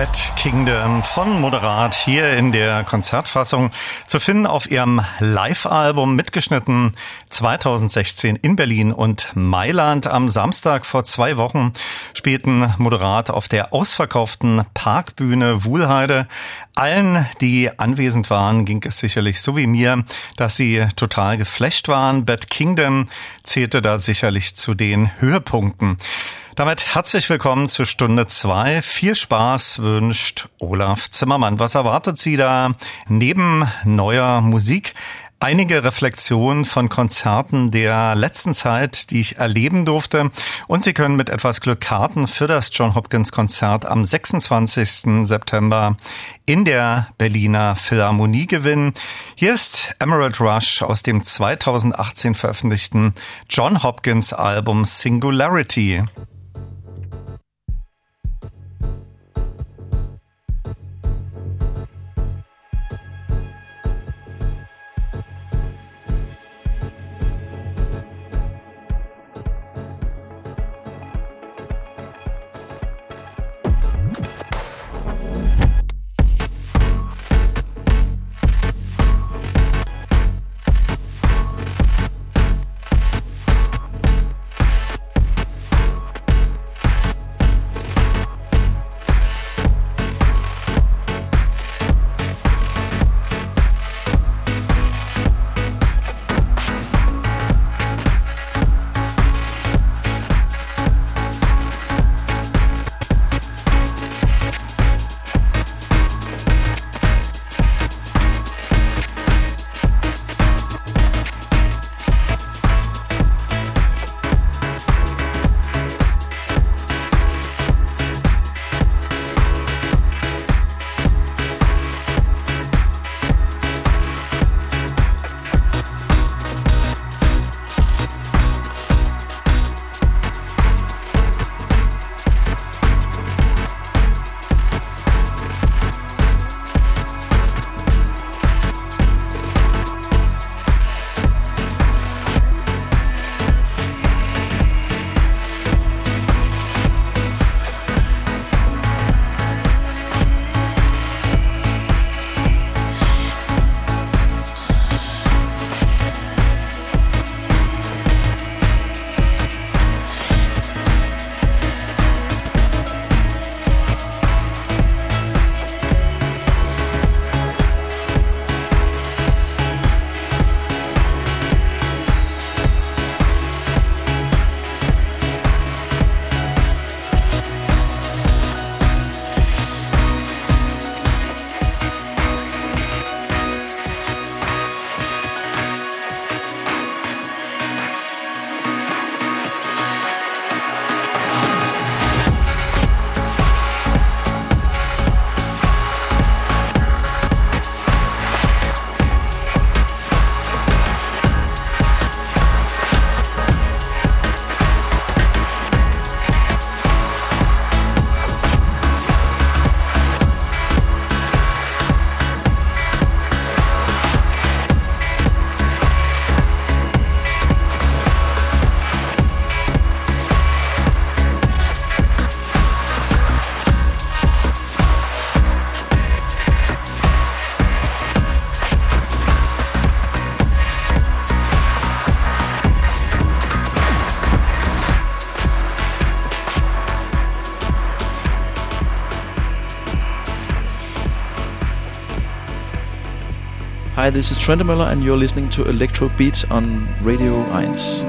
Red Kingdom von Moderat hier in der Konzertfassung zu finden auf ihrem Live-Album, mitgeschnitten 2016 in Berlin und Mailand. Am Samstag vor 2 Wochen spielten Moderat auf der ausverkauften Parkbühne Wuhlheide. Allen, die anwesend waren, ging es sicherlich so wie mir, dass sie total geflasht waren. Bad Kingdom zählte da sicherlich zu den Höhepunkten. Damit herzlich willkommen zur Stunde 2. Viel Spaß wünscht Olaf Zimmermann. Was erwartet Sie da neben neuer Musik? Einige Reflexionen von Konzerten der letzten Zeit, die ich erleben durfte. Und Sie können mit etwas Glück Karten für das Jon Hopkins Konzert am 26. September in der Berliner Philharmonie gewinnen. Hier ist Emerald Rush aus dem 2018 veröffentlichten Jon Hopkins Album Singularity. Hi, this is Trentemøller and you're listening to Elektrobeats on Radio 1.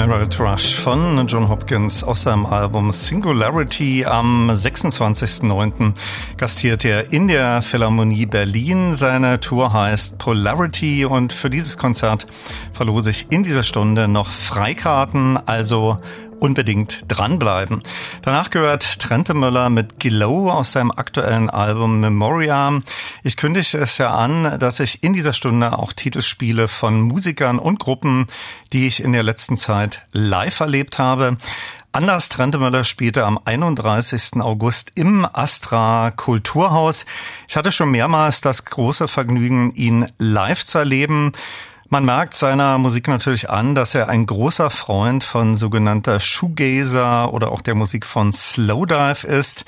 Emerald Rush von Jon Hopkins aus seinem Album Singularity. Am 26.09. gastiert er in der Philharmonie Berlin. Seine Tour heißt Polarity und für dieses Konzert verlose ich in dieser Stunde noch Freikarten, also unbedingt dranbleiben. Danach gehört Trentemøller mit Glow aus seinem aktuellen Album Memoria. Ich kündige es ja an, dass ich in dieser Stunde auch Titel spiele von Musikern und Gruppen, die ich in der letzten Zeit live erlebt habe. Anders Trentemøller spielte am 31. August im Astra Kulturhaus. Ich hatte schon mehrmals das große Vergnügen, ihn live zu erleben. Man merkt seiner Musik natürlich an, dass er ein großer Freund von sogenannter Shoegazer oder auch der Musik von Slowdive ist.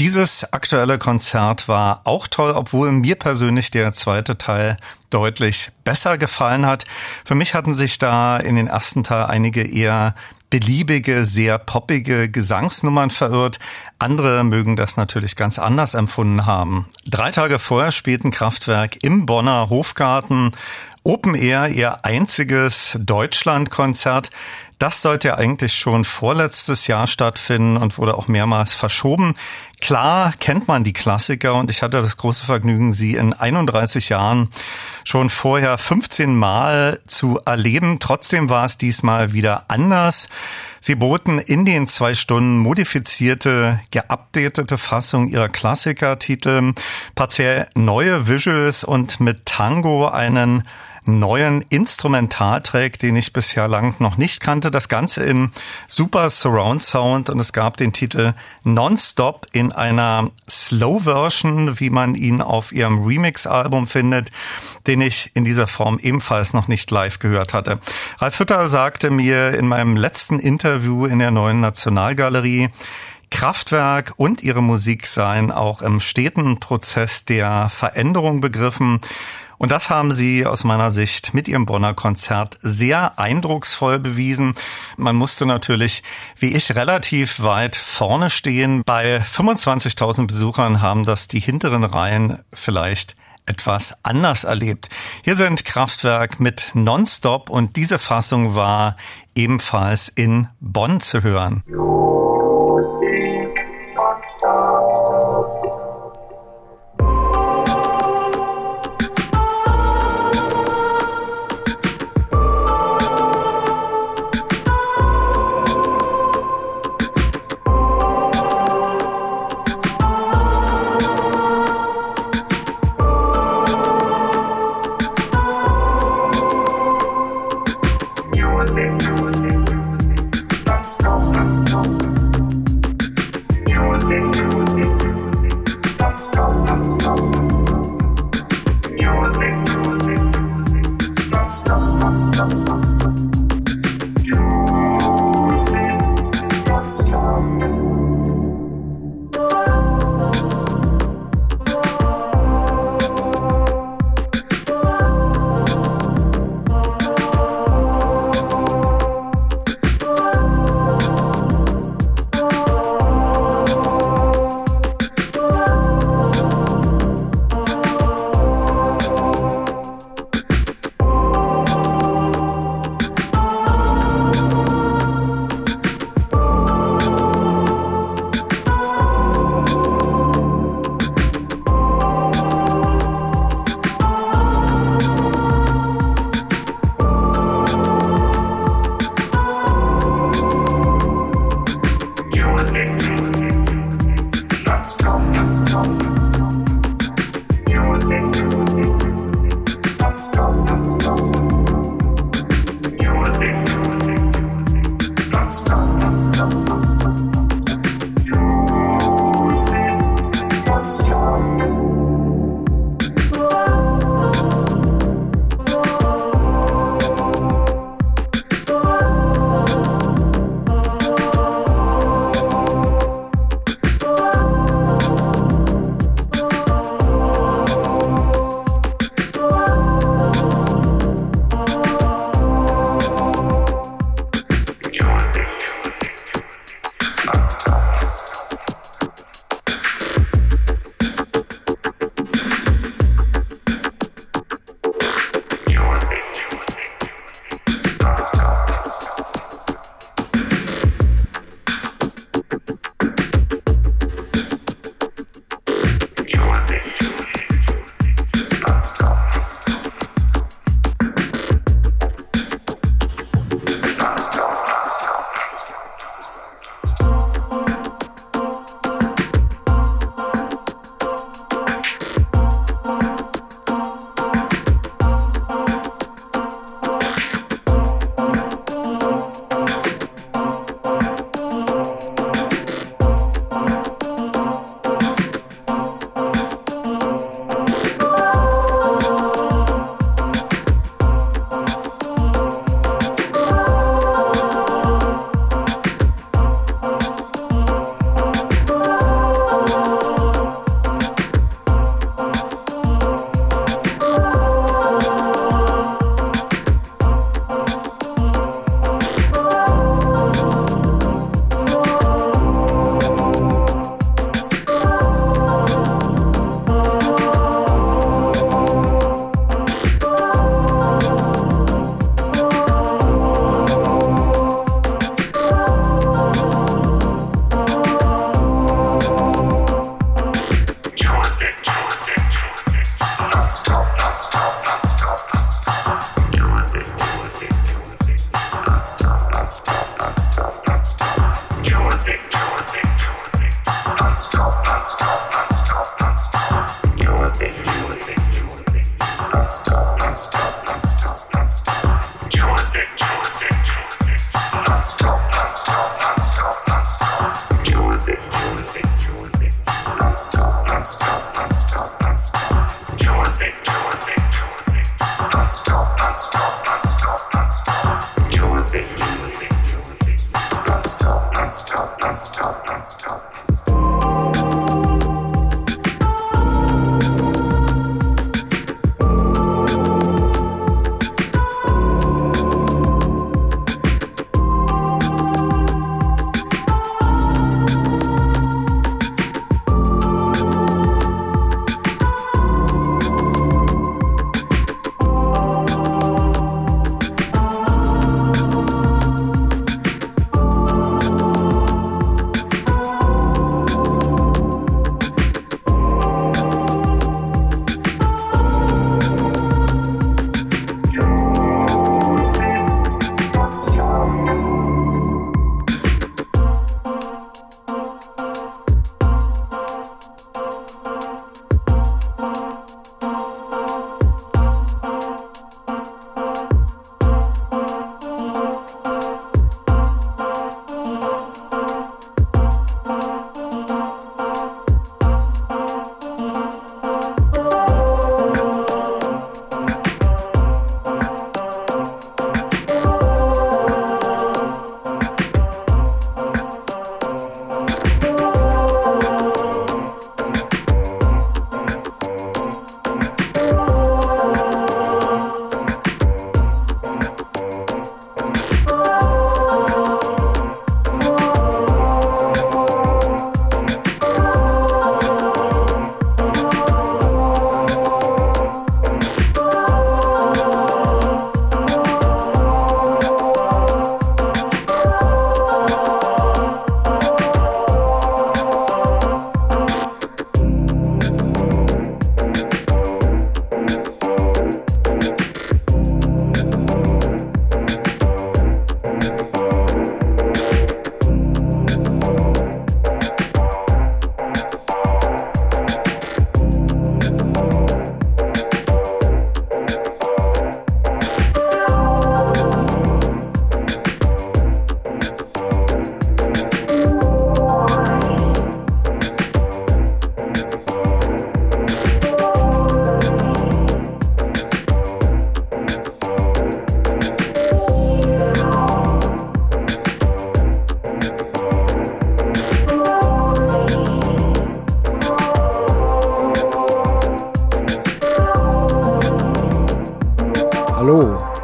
Dieses aktuelle Konzert war auch toll, obwohl mir persönlich der zweite Teil deutlich besser gefallen hat. Für mich hatten sich da in den ersten Teil einige eher beliebige, sehr poppige Gesangsnummern verirrt. Andere mögen das natürlich ganz anders empfunden haben. 3 Tage vorher spielten Kraftwerk im Bonner Hofgarten Open Air, ihr einziges Deutschlandkonzert. Das sollte ja eigentlich schon vorletztes Jahr stattfinden und wurde auch mehrmals verschoben. Klar kennt man die Klassiker und ich hatte das große Vergnügen, sie in 31 Jahren schon vorher 15 Mal zu erleben. Trotzdem war es diesmal wieder anders. Sie boten in den 2 Stunden modifizierte, geupdatete Fassung ihrer Klassikertitel, partiell neue Visuals und mit Tango einen neuen Instrumentaltrack, den ich bisher lang noch nicht kannte. Das Ganze in super Surround Sound und es gab den Titel Nonstop in einer Slow Version, wie man ihn auf ihrem Remix-Album findet, den ich in dieser Form ebenfalls noch nicht live gehört hatte. Ralf Hütter sagte mir in meinem letzten Interview in der Neuen Nationalgalerie, Kraftwerk und ihre Musik seien auch im steten Prozess der Veränderung begriffen. Und das haben sie aus meiner Sicht mit ihrem Bonner Konzert sehr eindrucksvoll bewiesen. Man musste natürlich, wie ich, relativ weit vorne stehen. Bei 25.000 Besuchern haben das die hinteren Reihen vielleicht etwas anders erlebt. Hier sind Kraftwerk mit Nonstop und diese Fassung war ebenfalls in Bonn zu hören. Music, non-stop.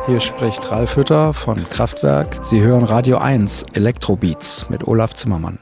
Hier spricht Ralf Hütter von Kraftwerk. Sie hören Radio 1 Elektrobeats mit Olaf Zimmermann.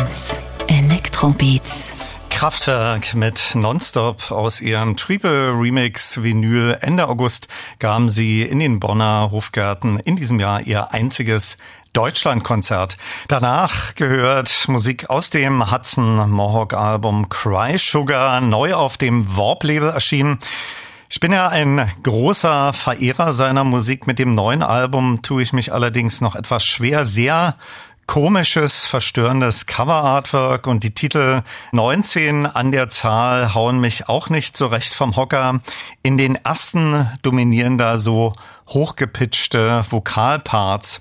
1 Elektrobeats. Kraftwerk mit Nonstop aus ihrem Triple-Remix-Vinyl. Ende August gaben sie in den Bonner Hofgarten in diesem Jahr ihr einziges Deutschlandkonzert. Danach gehört Musik aus dem Hudson Mohawk-Album Cry Sugar, neu auf dem Warp-Label erschienen. Ich bin ja ein großer Verehrer seiner Musik. Mit dem neuen Album tue ich mich allerdings noch etwas schwer. Sehr komisches, verstörendes Cover-Artwork und die Titel 19 an der Zahl hauen mich auch nicht so recht vom Hocker. In den ersten dominieren da so hochgepitchte Vokalparts.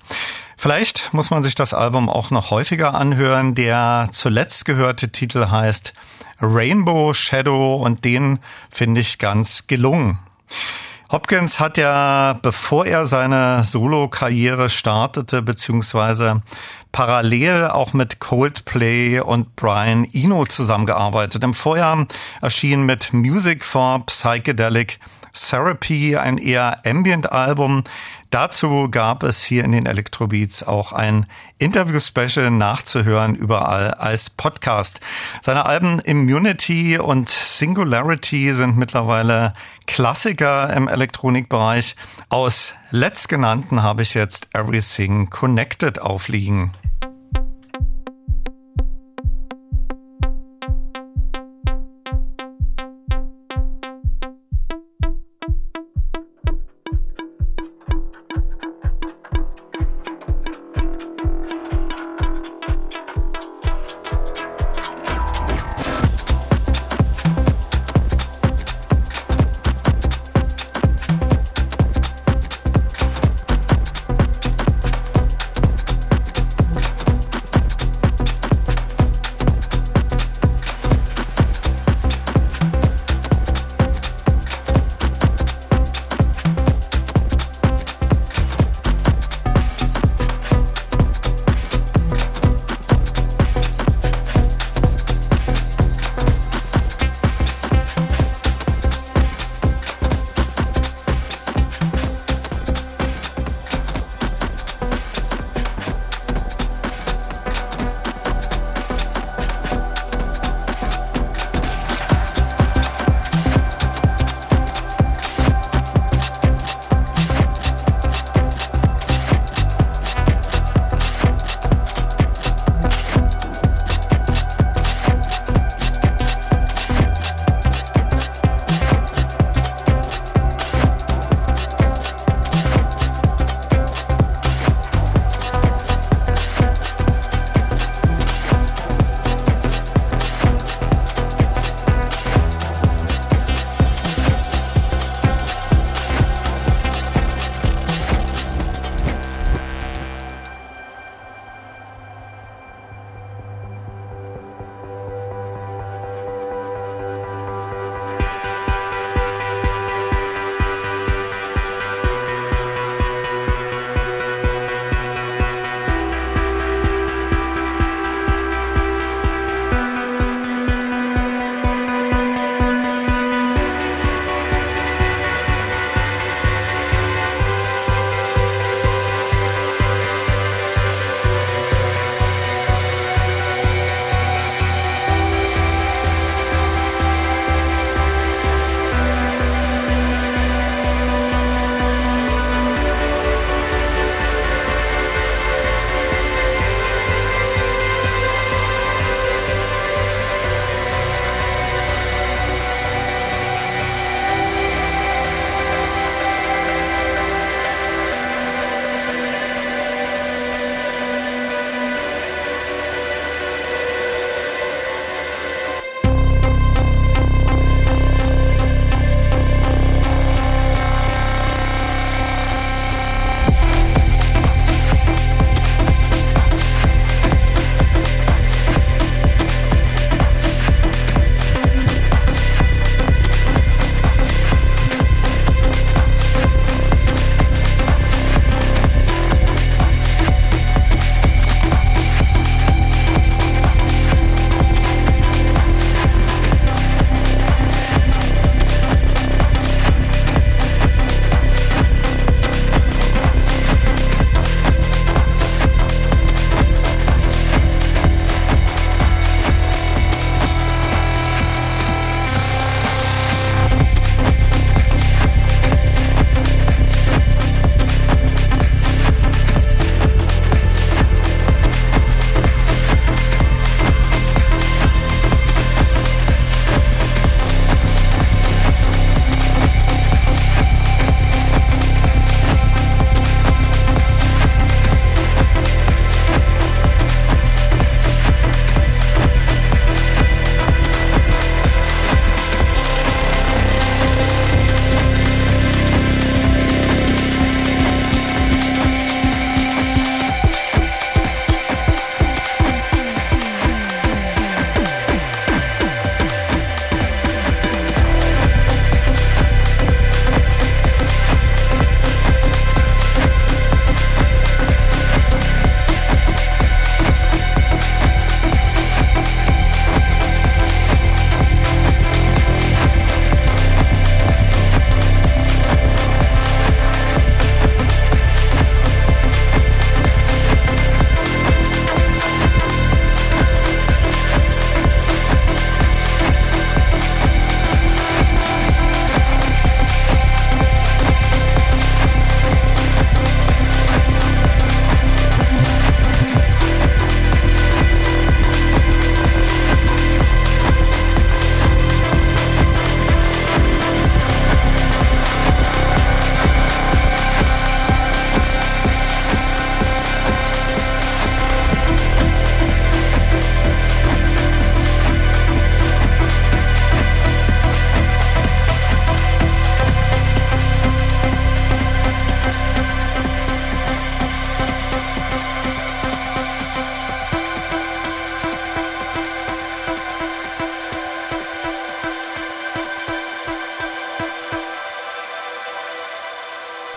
Vielleicht muss man sich das Album auch noch häufiger anhören. Der zuletzt gehörte Titel heißt Rainbow Shadow und den finde ich ganz gelungen. Hopkins hat ja, bevor er seine Solo-Karriere startete, beziehungsweise parallel auch mit Coldplay und Brian Eno zusammengearbeitet. Im Vorjahr erschien mit Music for Psychedelic Therapy ein eher Ambient-Album. Dazu gab es hier in den Elektrobeats auch ein Interview-Special, nachzuhören überall als Podcast. Seine Alben Immunity und Singularity sind mittlerweile Klassiker im Elektronikbereich. Aus letztgenannten habe ich jetzt Everything Connected aufliegen.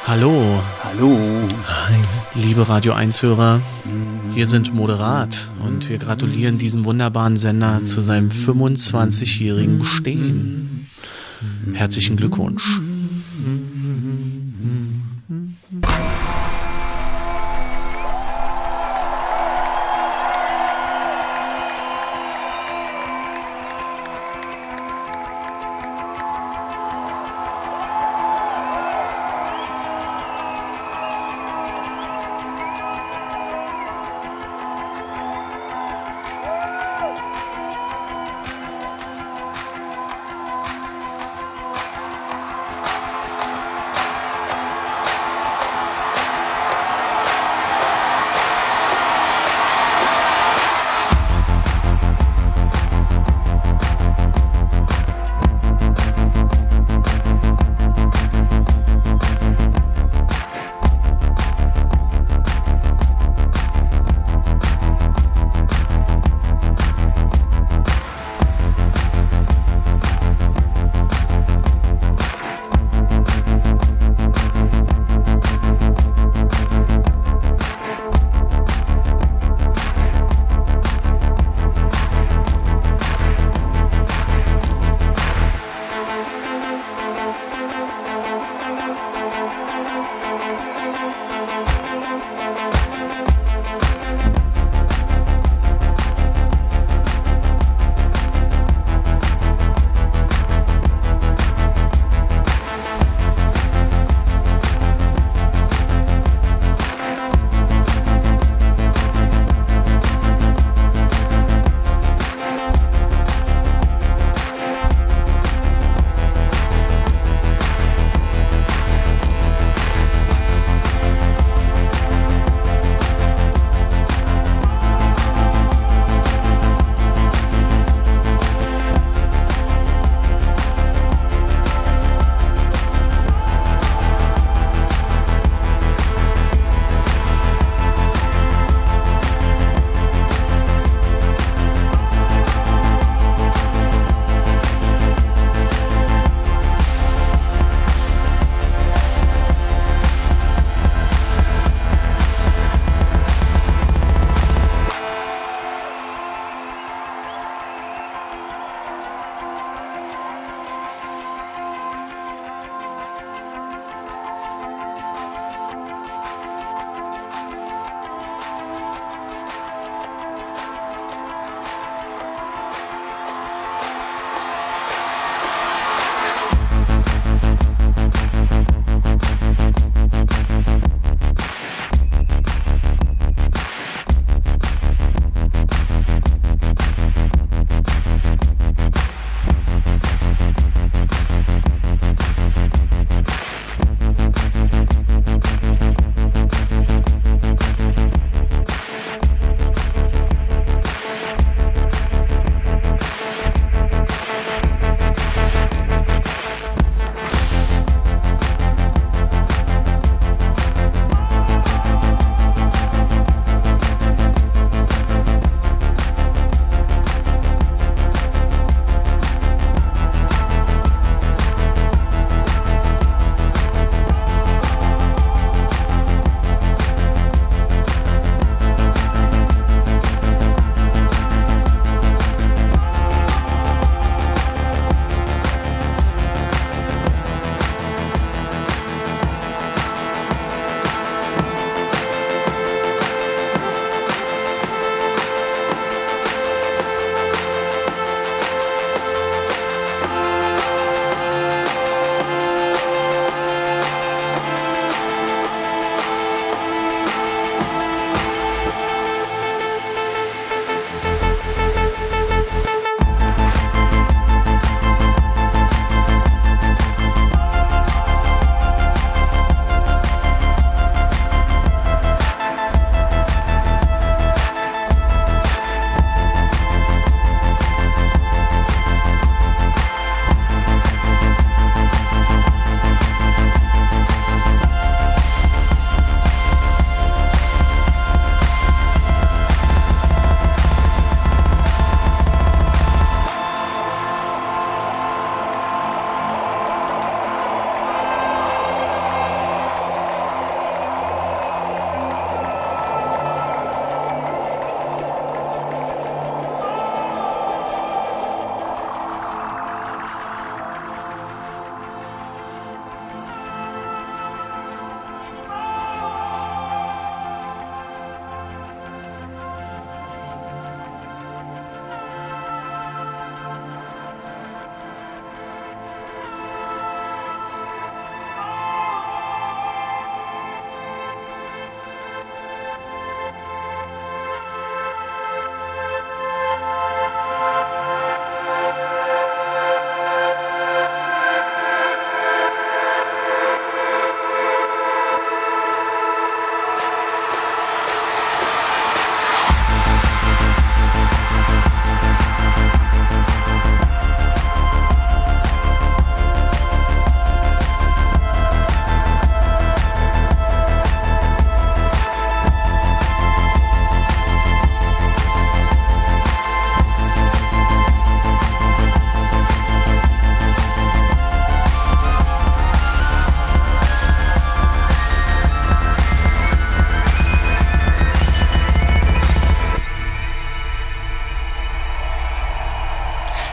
Hallo. Hallo. Hi, liebe Radio 1-Hörer. Hier sind Moderat und wir gratulieren diesem wunderbaren Sender zu seinem 25-jährigen Bestehen. Herzlichen Glückwunsch.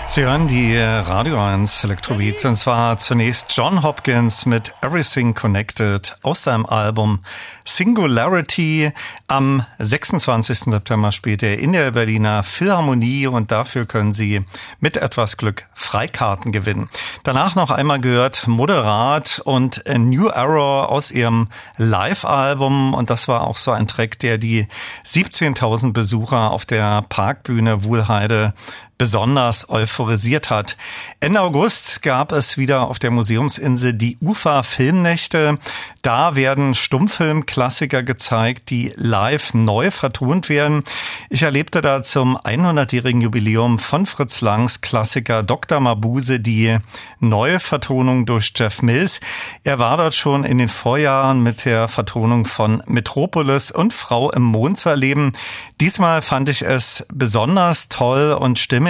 Sie hören die Radio 1 Elektrobeats, und zwar zunächst Jon Hopkins mit Everything Connected aus seinem Album Singularity. Am 26. September spielt er in der Berliner Philharmonie, und dafür können Sie mit etwas Glück Freikarten gewinnen. Danach noch einmal gehört Moderat und A New Error aus ihrem Live-Album, und das war auch so ein Track, der die 17.000 Besucher auf der Parkbühne Wuhlheide besonders euphorisiert hat. Ende August gab es wieder auf der Museumsinsel die UFA-Filmnächte. Da werden Stummfilmklassiker gezeigt, die live neu vertont werden. Ich erlebte da zum 100-jährigen Jubiläum von Fritz Langs Klassiker Dr. Mabuse die neue Vertonung durch Jeff Mills. Er war dort schon in den Vorjahren mit der Vertonung von Metropolis und Frau im Mond zu erleben. Diesmal fand ich es besonders toll und stimmig.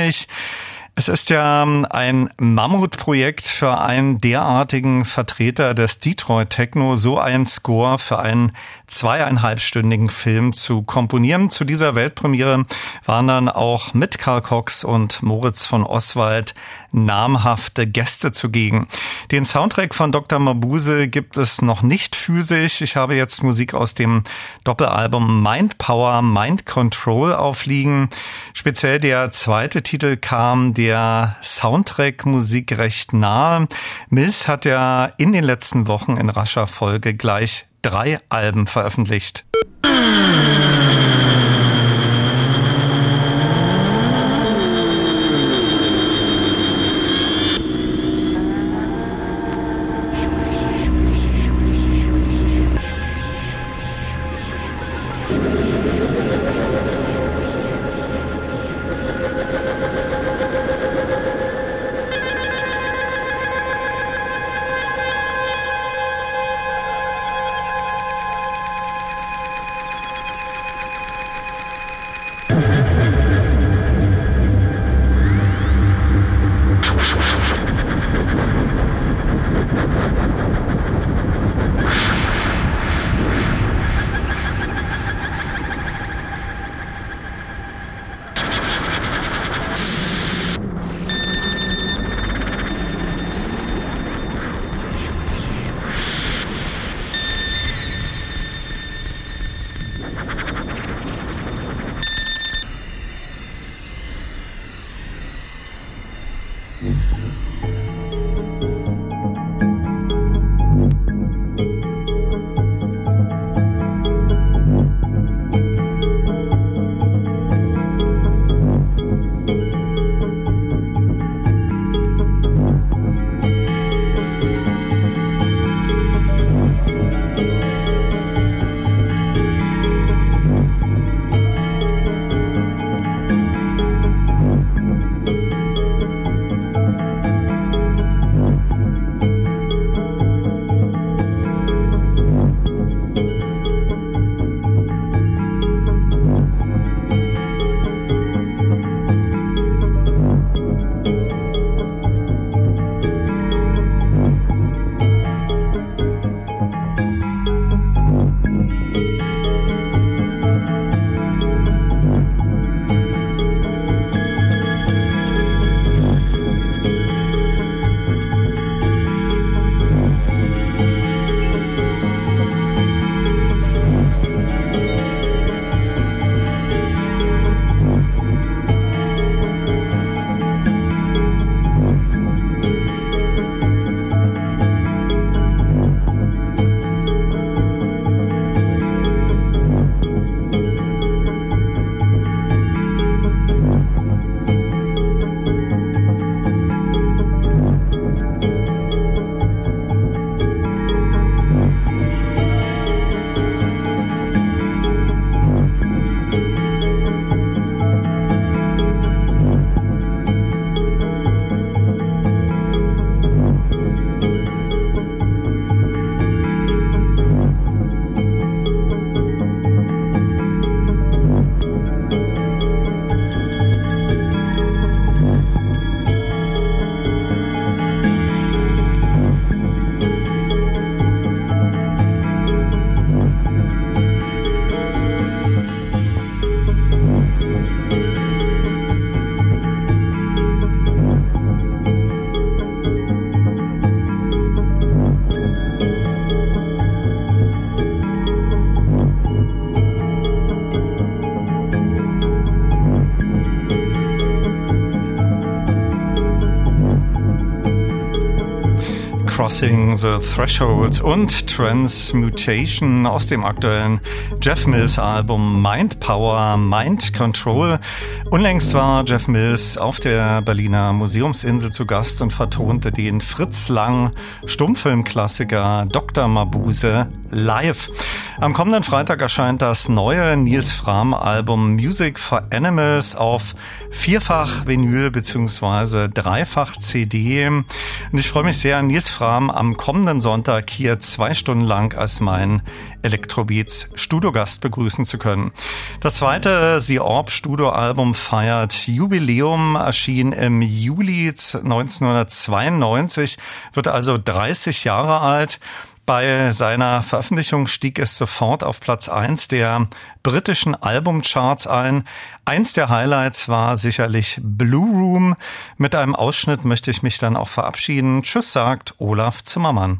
Es ist ja ein Mammutprojekt für einen derartigen Vertreter des Detroit Techno, so einen Score für einen 2,5-stündigen Film zu komponieren. Zu dieser Weltpremiere waren dann auch mit Karl Cox und Moritz von Oswald namhafte Gäste zugegen. Den Soundtrack von Dr. Mabuse gibt es noch nicht physisch. Ich habe jetzt Musik aus dem Doppelalbum Mind Power, Mind Control aufliegen. Speziell der zweite Titel kam der Soundtrack-Musik recht nahe. Mills hat ja in den letzten Wochen in rascher Folge gleich 3 Alben veröffentlicht. Crossing the Threshold und Transmutation aus dem aktuellen Jeff Mills Album Mind Power, Mind Control. Unlängst war Jeff Mills auf der Berliner Museumsinsel zu Gast und vertonte den Fritz Lang Stummfilmklassiker Dr. Mabuse live. Am kommenden Freitag erscheint das neue Nils Frahm Album Music for Animals auf vierfach Vinyl bzw. dreifach CD. Und ich freue mich sehr, Nils Frahm am kommenden Sonntag hier 2 Stunden lang als mein Elektrobeats Studiogast begrüßen zu können. Das zweite The Orb Studio Album feiert Jubiläum, erschien im Juli 1992, wird also 30 Jahre alt. Bei seiner Veröffentlichung stieg es sofort auf Platz 1 der britischen Albumcharts ein. Eins der Highlights war sicherlich Blue Room. Mit einem Ausschnitt möchte ich mich dann auch verabschieden. Tschüss, sagt Olaf Zimmermann.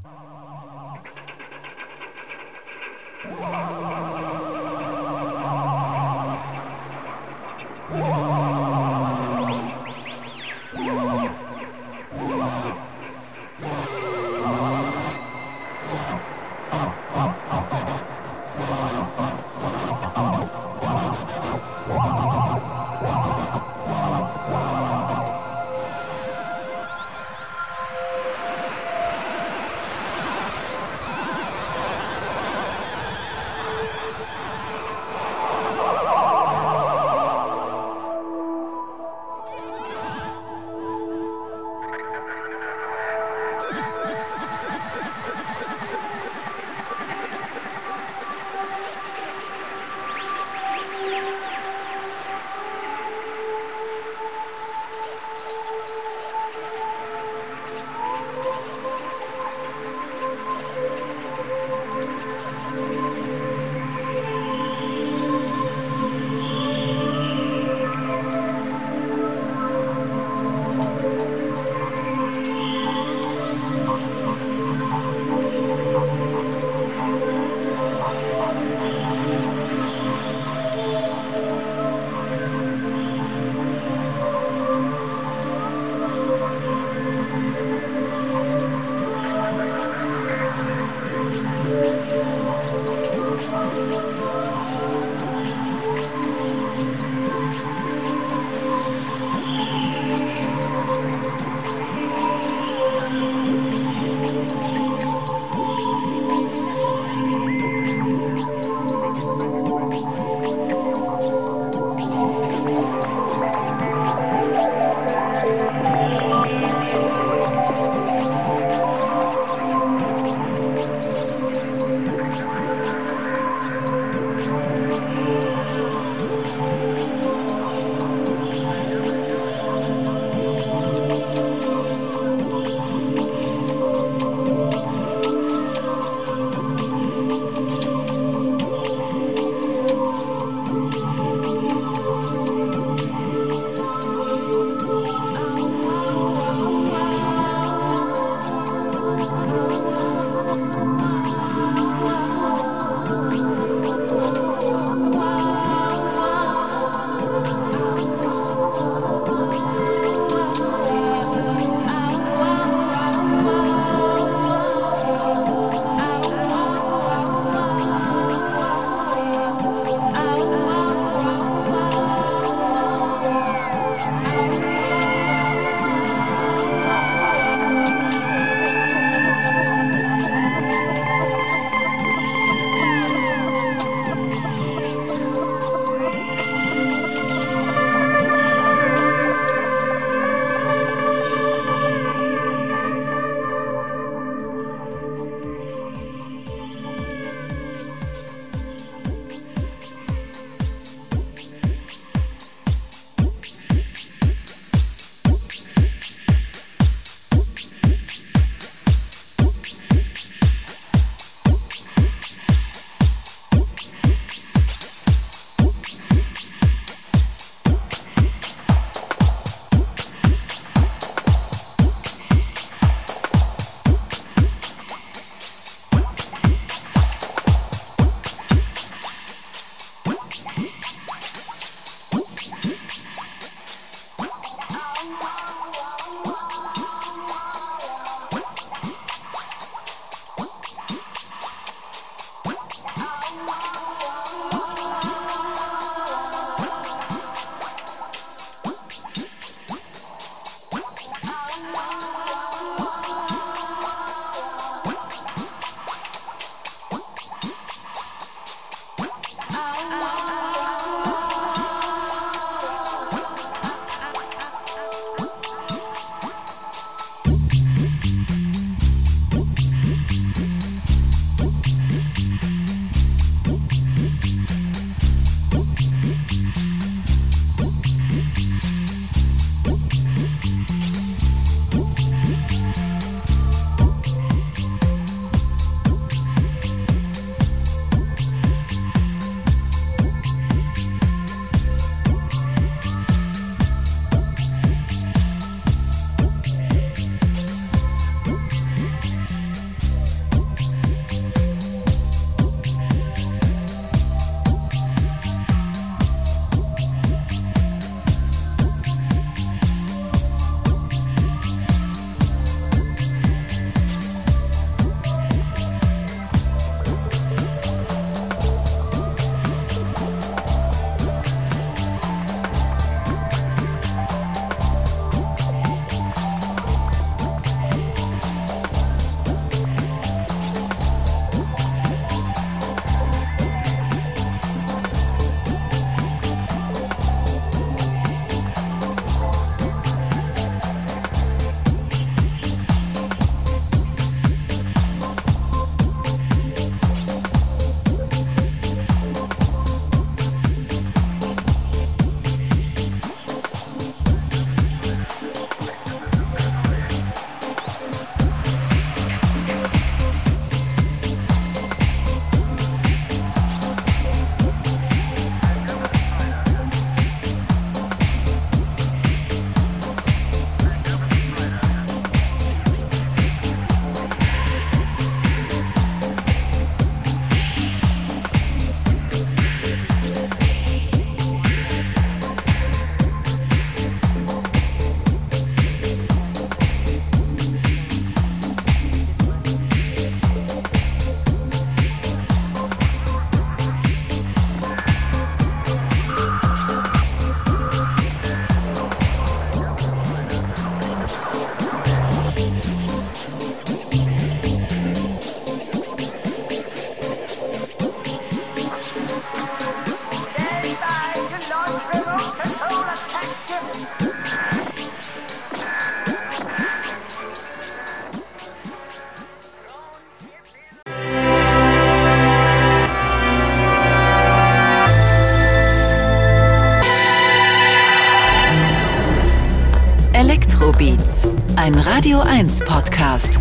Lights, ein Radio 1 Podcast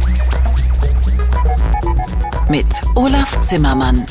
mit Olaf Zimmermann.